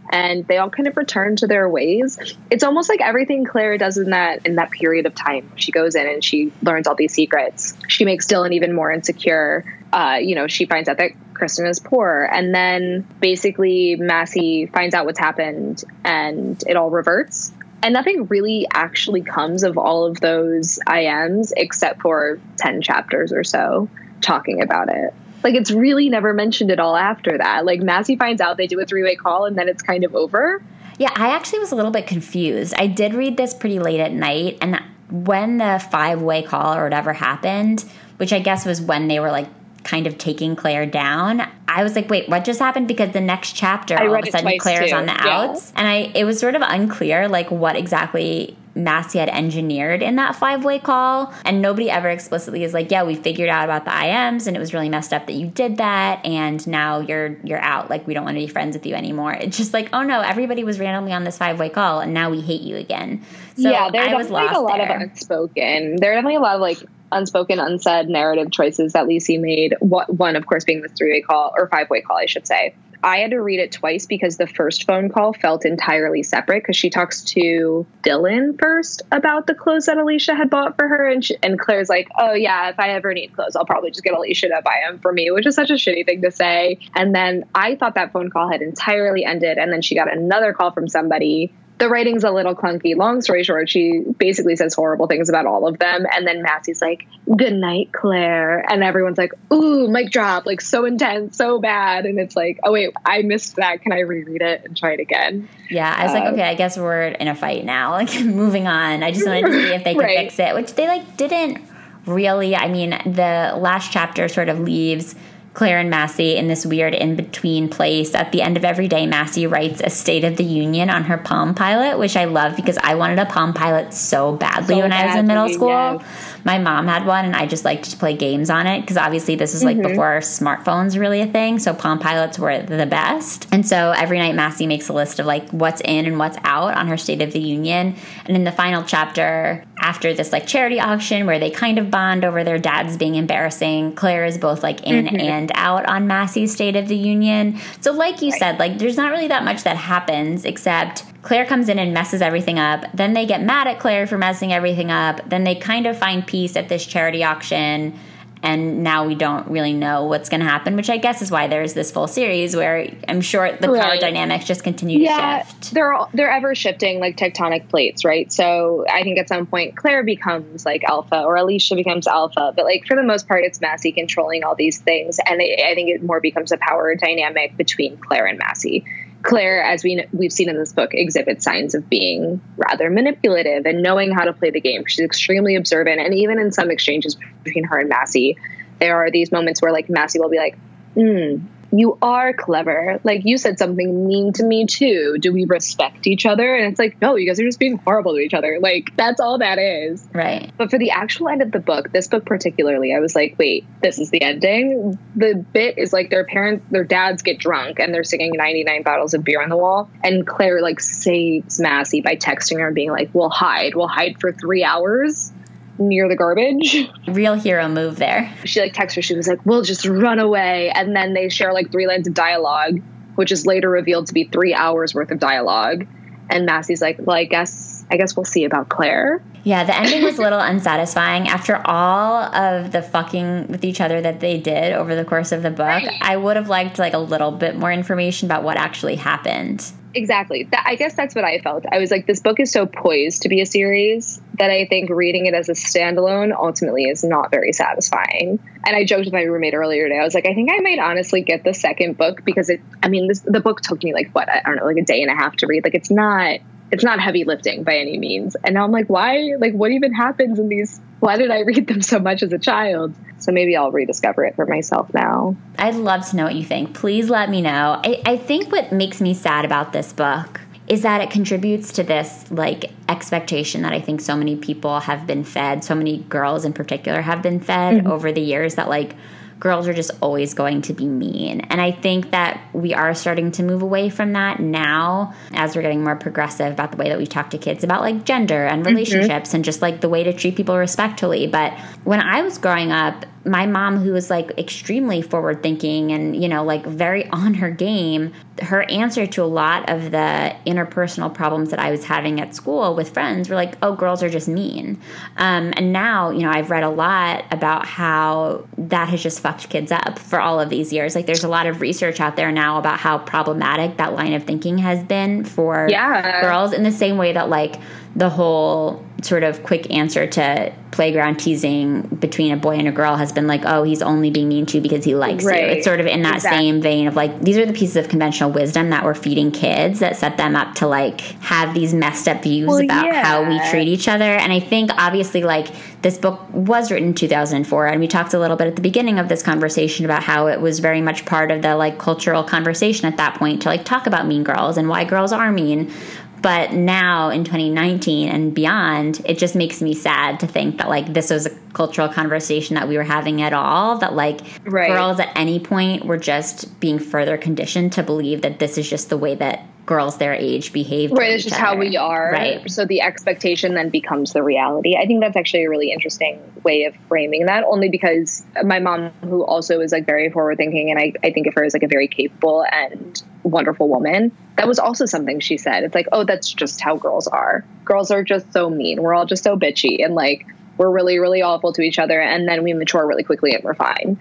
And they all kind of return to their ways. It's almost like everything Claire does in that in that period of time. She goes in and she learns all these secrets. She makes Dylan even more insecure. Uh, you know, she finds out that Kristen is poor. And then basically Massie finds out what's happened and it all reverts. And nothing really actually comes of all of those I Ms except for ten chapters or so talking about it. Like, it's really never mentioned at all after that. Like, Massie finds out, they do a three-way call, and then it's kind of over. Yeah, I actually was a little bit confused. I did read this pretty late at night, and when the five-way call or whatever happened, which I guess was when they were, like, kind of taking Claire down, I was like, wait, what just happened? Because the next chapter, all of a sudden, Claire's on the outs. Yeah. And I it was sort of unclear, like, what exactly Massie had engineered in that five-way call, and nobody ever explicitly is like, yeah, we figured out about the I Ms and it was really messed up that you did that, and now you're you're out, like, we don't want to be friends with you anymore. It's just like, oh no, everybody was randomly on this five-way call and now we hate you again. So yeah, there's definitely like a lot there. of unspoken there are definitely a lot of like unspoken, unsaid narrative choices that Lisi made, one of course being this three-way call or five-way call I should say. I had to read it twice because the first phone call felt entirely separate, because she talks to Dylan first about the clothes that Alicia had bought for her. And she, and Claire's like, oh yeah, if I ever need clothes, I'll probably just get Alicia to buy them for me, which is such a shitty thing to say. And then I thought that phone call had entirely ended. And then she got another call from somebody. The writing's a little clunky. Long story short, she basically says horrible things about all of them. And then Massie's like, good night, Claire. And everyone's like, ooh, mic drop, like so intense, so bad. And it's like, oh wait, I missed that. Can I reread it and try it again? Yeah, I was um, like, okay, I guess we're in a fight now. Like, moving on. I just wanted to see if they could right. fix it, which they like didn't really. I mean, the last chapter sort of leaves Claire and Massie in this weird in-between place. At the end of every day, Massie writes a State of the Union on her Palm Pilot, which I love because I wanted a Palm Pilot so badly so when badly, I was in middle school. Yeah. My mom had one, and I just liked to play games on it because obviously this was like mm-hmm. before smartphones really a thing, so Palm Pilots were the best. And so every night Massie makes a list of like what's in and what's out on her State of the Union. And in the final chapter, after this like charity auction where they kind of bond over their dads being embarrassing, Claire is both like in mm-hmm. and out on Massie's State of the Union. So like you right. said, like there's not really that much that happens except Claire comes in and messes everything up. Then they get mad at Claire for messing everything up. Then they kind of find peace at this charity auction. And now we don't really know what's going to happen, which I guess is why there's this full series where I'm sure the power right. dynamics just continue yeah, to shift. They're all, they're ever shifting like tectonic plates, right? So I think at some point Claire becomes like alpha or Alicia becomes alpha. But like for the most part, it's Massie controlling all these things. And it, I think it more becomes a power dynamic between Claire and Massie. Claire, as we, we've seen in this book, exhibits signs of being rather manipulative and knowing how to play the game. She's extremely observant. And even in some exchanges between her and Massie, there are these moments where, like, Massie will be like, hmm, you are clever. Like, you said something mean to me, too. Do we respect each other? And it's like, no, you guys are just being horrible to each other. Like, that's all that is. Right. But for the actual end of the book, this book particularly, I was like, wait, this is the ending? The bit is like their parents, their dads get drunk and they're singing ninety-nine bottles of beer on the wall. And Claire, like, saves Massie by texting her and being like, we'll hide. We'll hide for three hours. Near the garbage. Real hero move there. She like texts her, she was like, we'll just run away. And then they share like three lines of dialogue, which is later revealed to be three hours worth of dialogue. And Massie's like, well, I guess I guess we'll see about Claire. Yeah, the ending was a little unsatisfying. After all of the fucking with each other that they did over the course of the book, right. I would have liked like a little bit more information about what actually happened. Exactly. That, I guess that's what I felt. I was like, this book is so poised to be a series that I think reading it as a standalone ultimately is not very satisfying. And I joked with my roommate earlier today. I was like, I think I might honestly get the second book because it, I mean, this, the book took me like, what, I don't know, like a day and a half to read. Like, it's not, it's not heavy lifting by any means. And now I'm like, why, like, what even happens in these? Why did I read them so much as a child? So maybe I'll rediscover it for myself now. I'd love to know what you think. Please let me know. I, I think what makes me sad about this book is that it contributes to this, like, expectation that I think so many people have been fed, so many girls in particular have been fed mm-hmm. over the years that, like, girls are just always going to be mean. And I think that we are starting to move away from that now as we're getting more progressive about the way that we talk to kids about like gender and relationships mm-hmm. and just like the way to treat people respectfully. But when I was growing up, my mom, who was like extremely forward thinking and, you know, like very on her game, her answer to a lot of the interpersonal problems that I was having at school with friends were like, oh, girls are just mean. Um, and now, you know, I've read a lot about how that has just fucked kids up for all of these years. Like there's a lot of research out there now about how problematic that line of thinking has been for yeah. girls in the same way that like the whole sort of quick answer to playground teasing between a boy and a girl has been like, oh, he's only being mean to you because he likes right. you. It's sort of in that exactly. same vein of like, these are the pieces of conventional wisdom that we're feeding kids that set them up to like have these messed up views well, about yeah. how we treat each other. And I think obviously like this book was written in two thousand four, and we talked a little bit at the beginning of this conversation about how it was very much part of the like cultural conversation at that point to like talk about mean girls and why girls are mean. But now in twenty nineteen and beyond, it just makes me sad to think that, like, this was a cultural conversation that we were having at all, that, like, right. girls at any point were just being further conditioned to believe that this is just the way that girls their age behave. Right, it's just other. How we are. Right. So the expectation then becomes the reality. I think that's actually a really interesting way of framing that, only because my mom, who also is, like, very forward-thinking, and I, I think of her as, like, a very capable and wonderful woman, that was also something she said. It's like, oh, that's just how girls are. Girls are just so mean. We're all just so bitchy. And, like, we're really, really awful to each other. And then we mature really quickly and we're fine.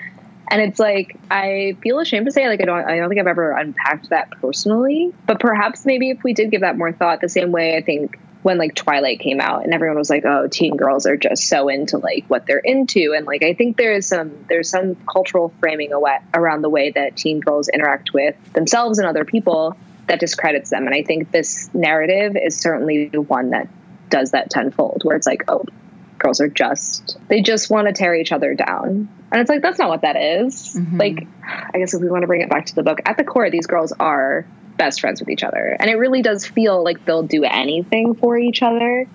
And it's like, I feel ashamed to say, like, I don't I don't think I've ever unpacked that personally. But perhaps maybe if we did give that more thought, the same way I think when, like, Twilight came out and everyone was like, oh, teen girls are just so into, like, what they're into. And, like, I think there is some there's some cultural framing around the way that teen girls interact with themselves and other people that discredits them. And I think this narrative is certainly one that does that tenfold, where it's like, oh, girls are just, they just want to tear each other down. And it's like, that's not what that is. Mm-hmm. Like, I guess if we want to bring it back to the book, at the core, these girls are best friends with each other. And it really does feel like they'll do anything for each other.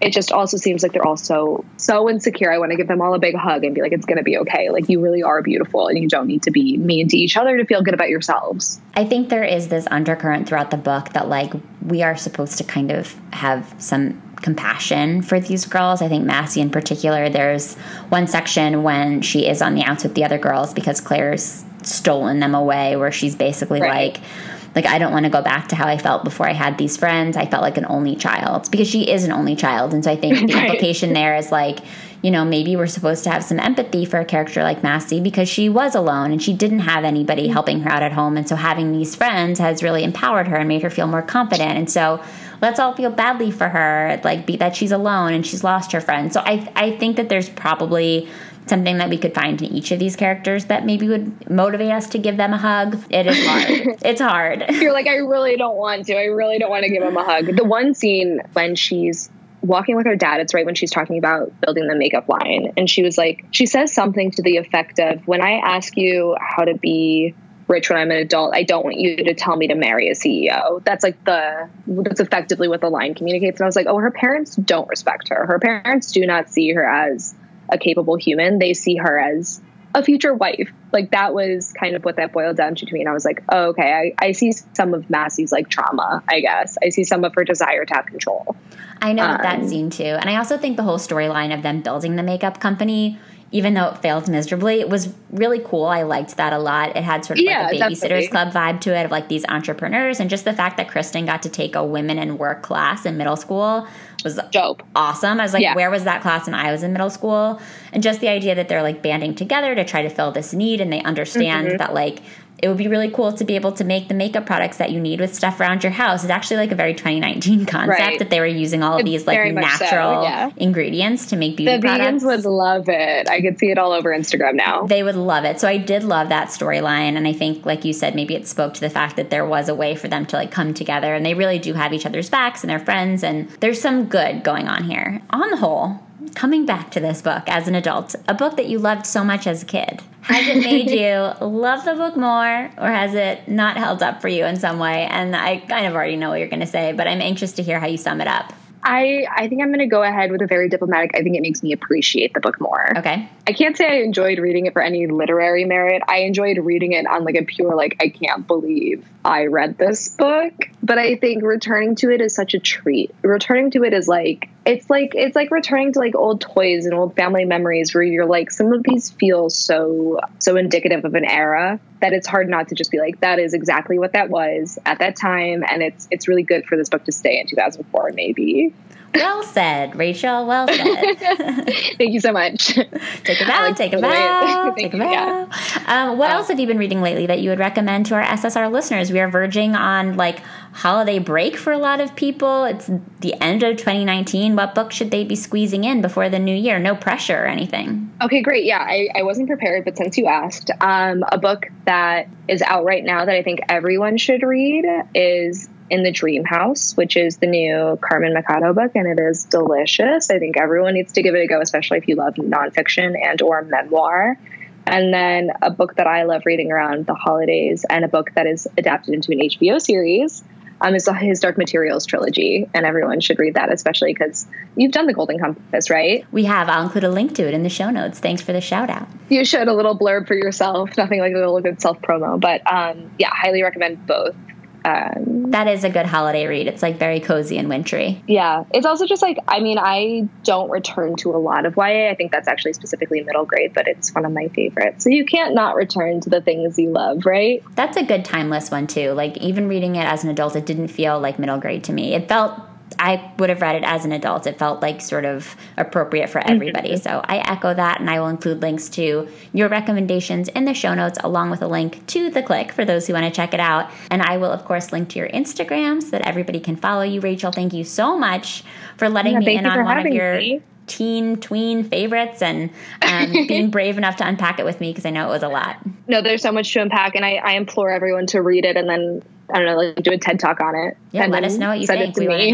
It just also seems like they're all so, so insecure. I want to give them all a big hug and be like, it's going to be okay. Like, you really are beautiful and you don't need to be mean to each other to feel good about yourselves. I think there is this undercurrent throughout the book that, like, we are supposed to kind of have some compassion for these girls. I think Massie in particular, there's one section when she is on the outs with the other girls because Claire's stolen them away, where she's basically right. like... Like, I don't want to go back to how I felt before I had these friends. I felt like an only child, because she is an only child. And so I think the right. implication there is, like, you know, maybe we're supposed to have some empathy for a character like Massie, because she was alone and she didn't have anybody helping her out at home. And so having these friends has really empowered her and made her feel more confident. And so let's all feel badly for her, like, be that she's alone and she's lost her friends. So I I think that there's probably something that we could find in each of these characters that maybe would motivate us to give them a hug. It is hard. It's hard. You're like, I really don't want to. I really don't want to give them a hug. The one scene when she's walking with her dad, it's right when she's talking about building the makeup line. And she was like, she says something to the effect of, when I ask you how to be rich when I'm an adult, I don't want you to tell me to marry a C E O. That's like the, that's effectively what the line communicates. And I was like, oh, her parents don't respect her. Her parents do not see her as a capable human. They see her as a future wife. Like, that was kind of what that boiled down to to me. And I was like, oh, okay, I, I see some of Massie's, like, trauma, I guess. I see some of her desire to have control. I know um, that scene too. And I also think the whole storyline of them building the makeup company, even though it failed miserably, it was really cool. I liked that a lot. It had sort of yeah, like a Babysitter's definitely. Club vibe to it, of like these entrepreneurs. And just the fact that Kristen got to take a women in work class in middle school was dope. Awesome. I was like, yeah. where was that class when I was in middle school? And just the idea that they're, like, banding together to try to fill this need, and they understand mm-hmm. that, like, it would be really cool to be able to make the makeup products that you need with stuff around your house. It's actually, like, a very twenty nineteen concept right. that they were using all of these, like, very natural so, yeah. ingredients to make beauty the products. The vegans would love it. I could see it all over Instagram now. They would love it. So I did love that storyline. And I think, like you said, maybe it spoke to the fact that there was a way for them to, like, come together. And they really do have each other's backs and their friends. And there's some good going on here. On the whole, coming back to this book as an adult, a book that you loved so much as a kid, has it made you love the book more, or has it not held up for you in some way? And I kind of already know what you're going to say, but I'm anxious to hear how you sum it up. I, I think I'm going to go ahead with a very diplomatic, I think it makes me appreciate the book more. Okay. I can't say I enjoyed reading it for any literary merit. I enjoyed reading it on, like, a pure, like, I can't believe I read this book. But I think returning to it is such a treat. Returning to it is like, it's like, it's like returning to, like, old toys and old family memories, where you're like, some of these feel so, so indicative of an era that it's hard not to just be like, that is exactly what that was at that time. And it's, it's really good for this book to stay in two thousand four, maybe. Well said, Rachel. Well said. Thank you so much. Take a bow. Like take a bow. Take a bow. Yeah. Um, what um, else have you been reading lately that you would recommend to our S S R listeners? We are verging on, like, holiday break for a lot of people. It's the end of twenty nineteen. What book should they be squeezing in before the new year? No pressure or anything. Okay, great. Yeah, I, I wasn't prepared, but since you asked, um, a book that is out right now that I think everyone should read is In the Dream House, which is the new Carmen Mikado book, and it is delicious. I think everyone needs to give it a go, especially if you love nonfiction and or memoir. And then a book that I love reading around the holidays, and a book that is adapted into an H B O series, um, is the His Dark Materials trilogy, and everyone should read that, especially because you've done The Golden Compass, right? We have. I'll include a link to it in the show notes. Thanks for the shout-out. You should. A little blurb for yourself. Nothing like a little good self-promo. But, um, yeah, highly recommend both. Um, that is a good holiday read. It's, like, very cozy and wintry. Yeah. It's also just, like, I mean, I don't return to a lot of Y A. I think that's actually specifically middle grade, but it's one of my favorites. So you can't not return to the things you love, right? That's a good timeless one too. Like, even reading it as an adult, it didn't feel like middle grade to me. It felt, I would have read it as an adult. It felt, like, sort of appropriate for everybody. So I echo that, and I will include links to your recommendations in the show notes, along with a link to The Clique for those who want to check it out. And I will, of course, link to your Instagram so that everybody can follow you. Rachel, thank you so much for letting yeah, me in on one of your me. teen, tween favorites, and um, being brave enough to unpack it with me, because I know it was a lot. No, there's so much to unpack, and I, I implore everyone to read it and then, I don't know, like, do a TED Talk on it. Yeah, and let us know what you think. We want to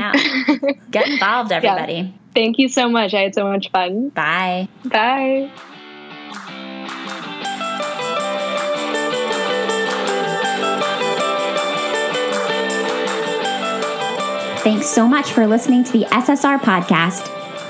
know. Get involved, everybody. Yeah. Thank you so much. I had so much fun. Bye. Bye. Thanks so much for listening to the S S R podcast.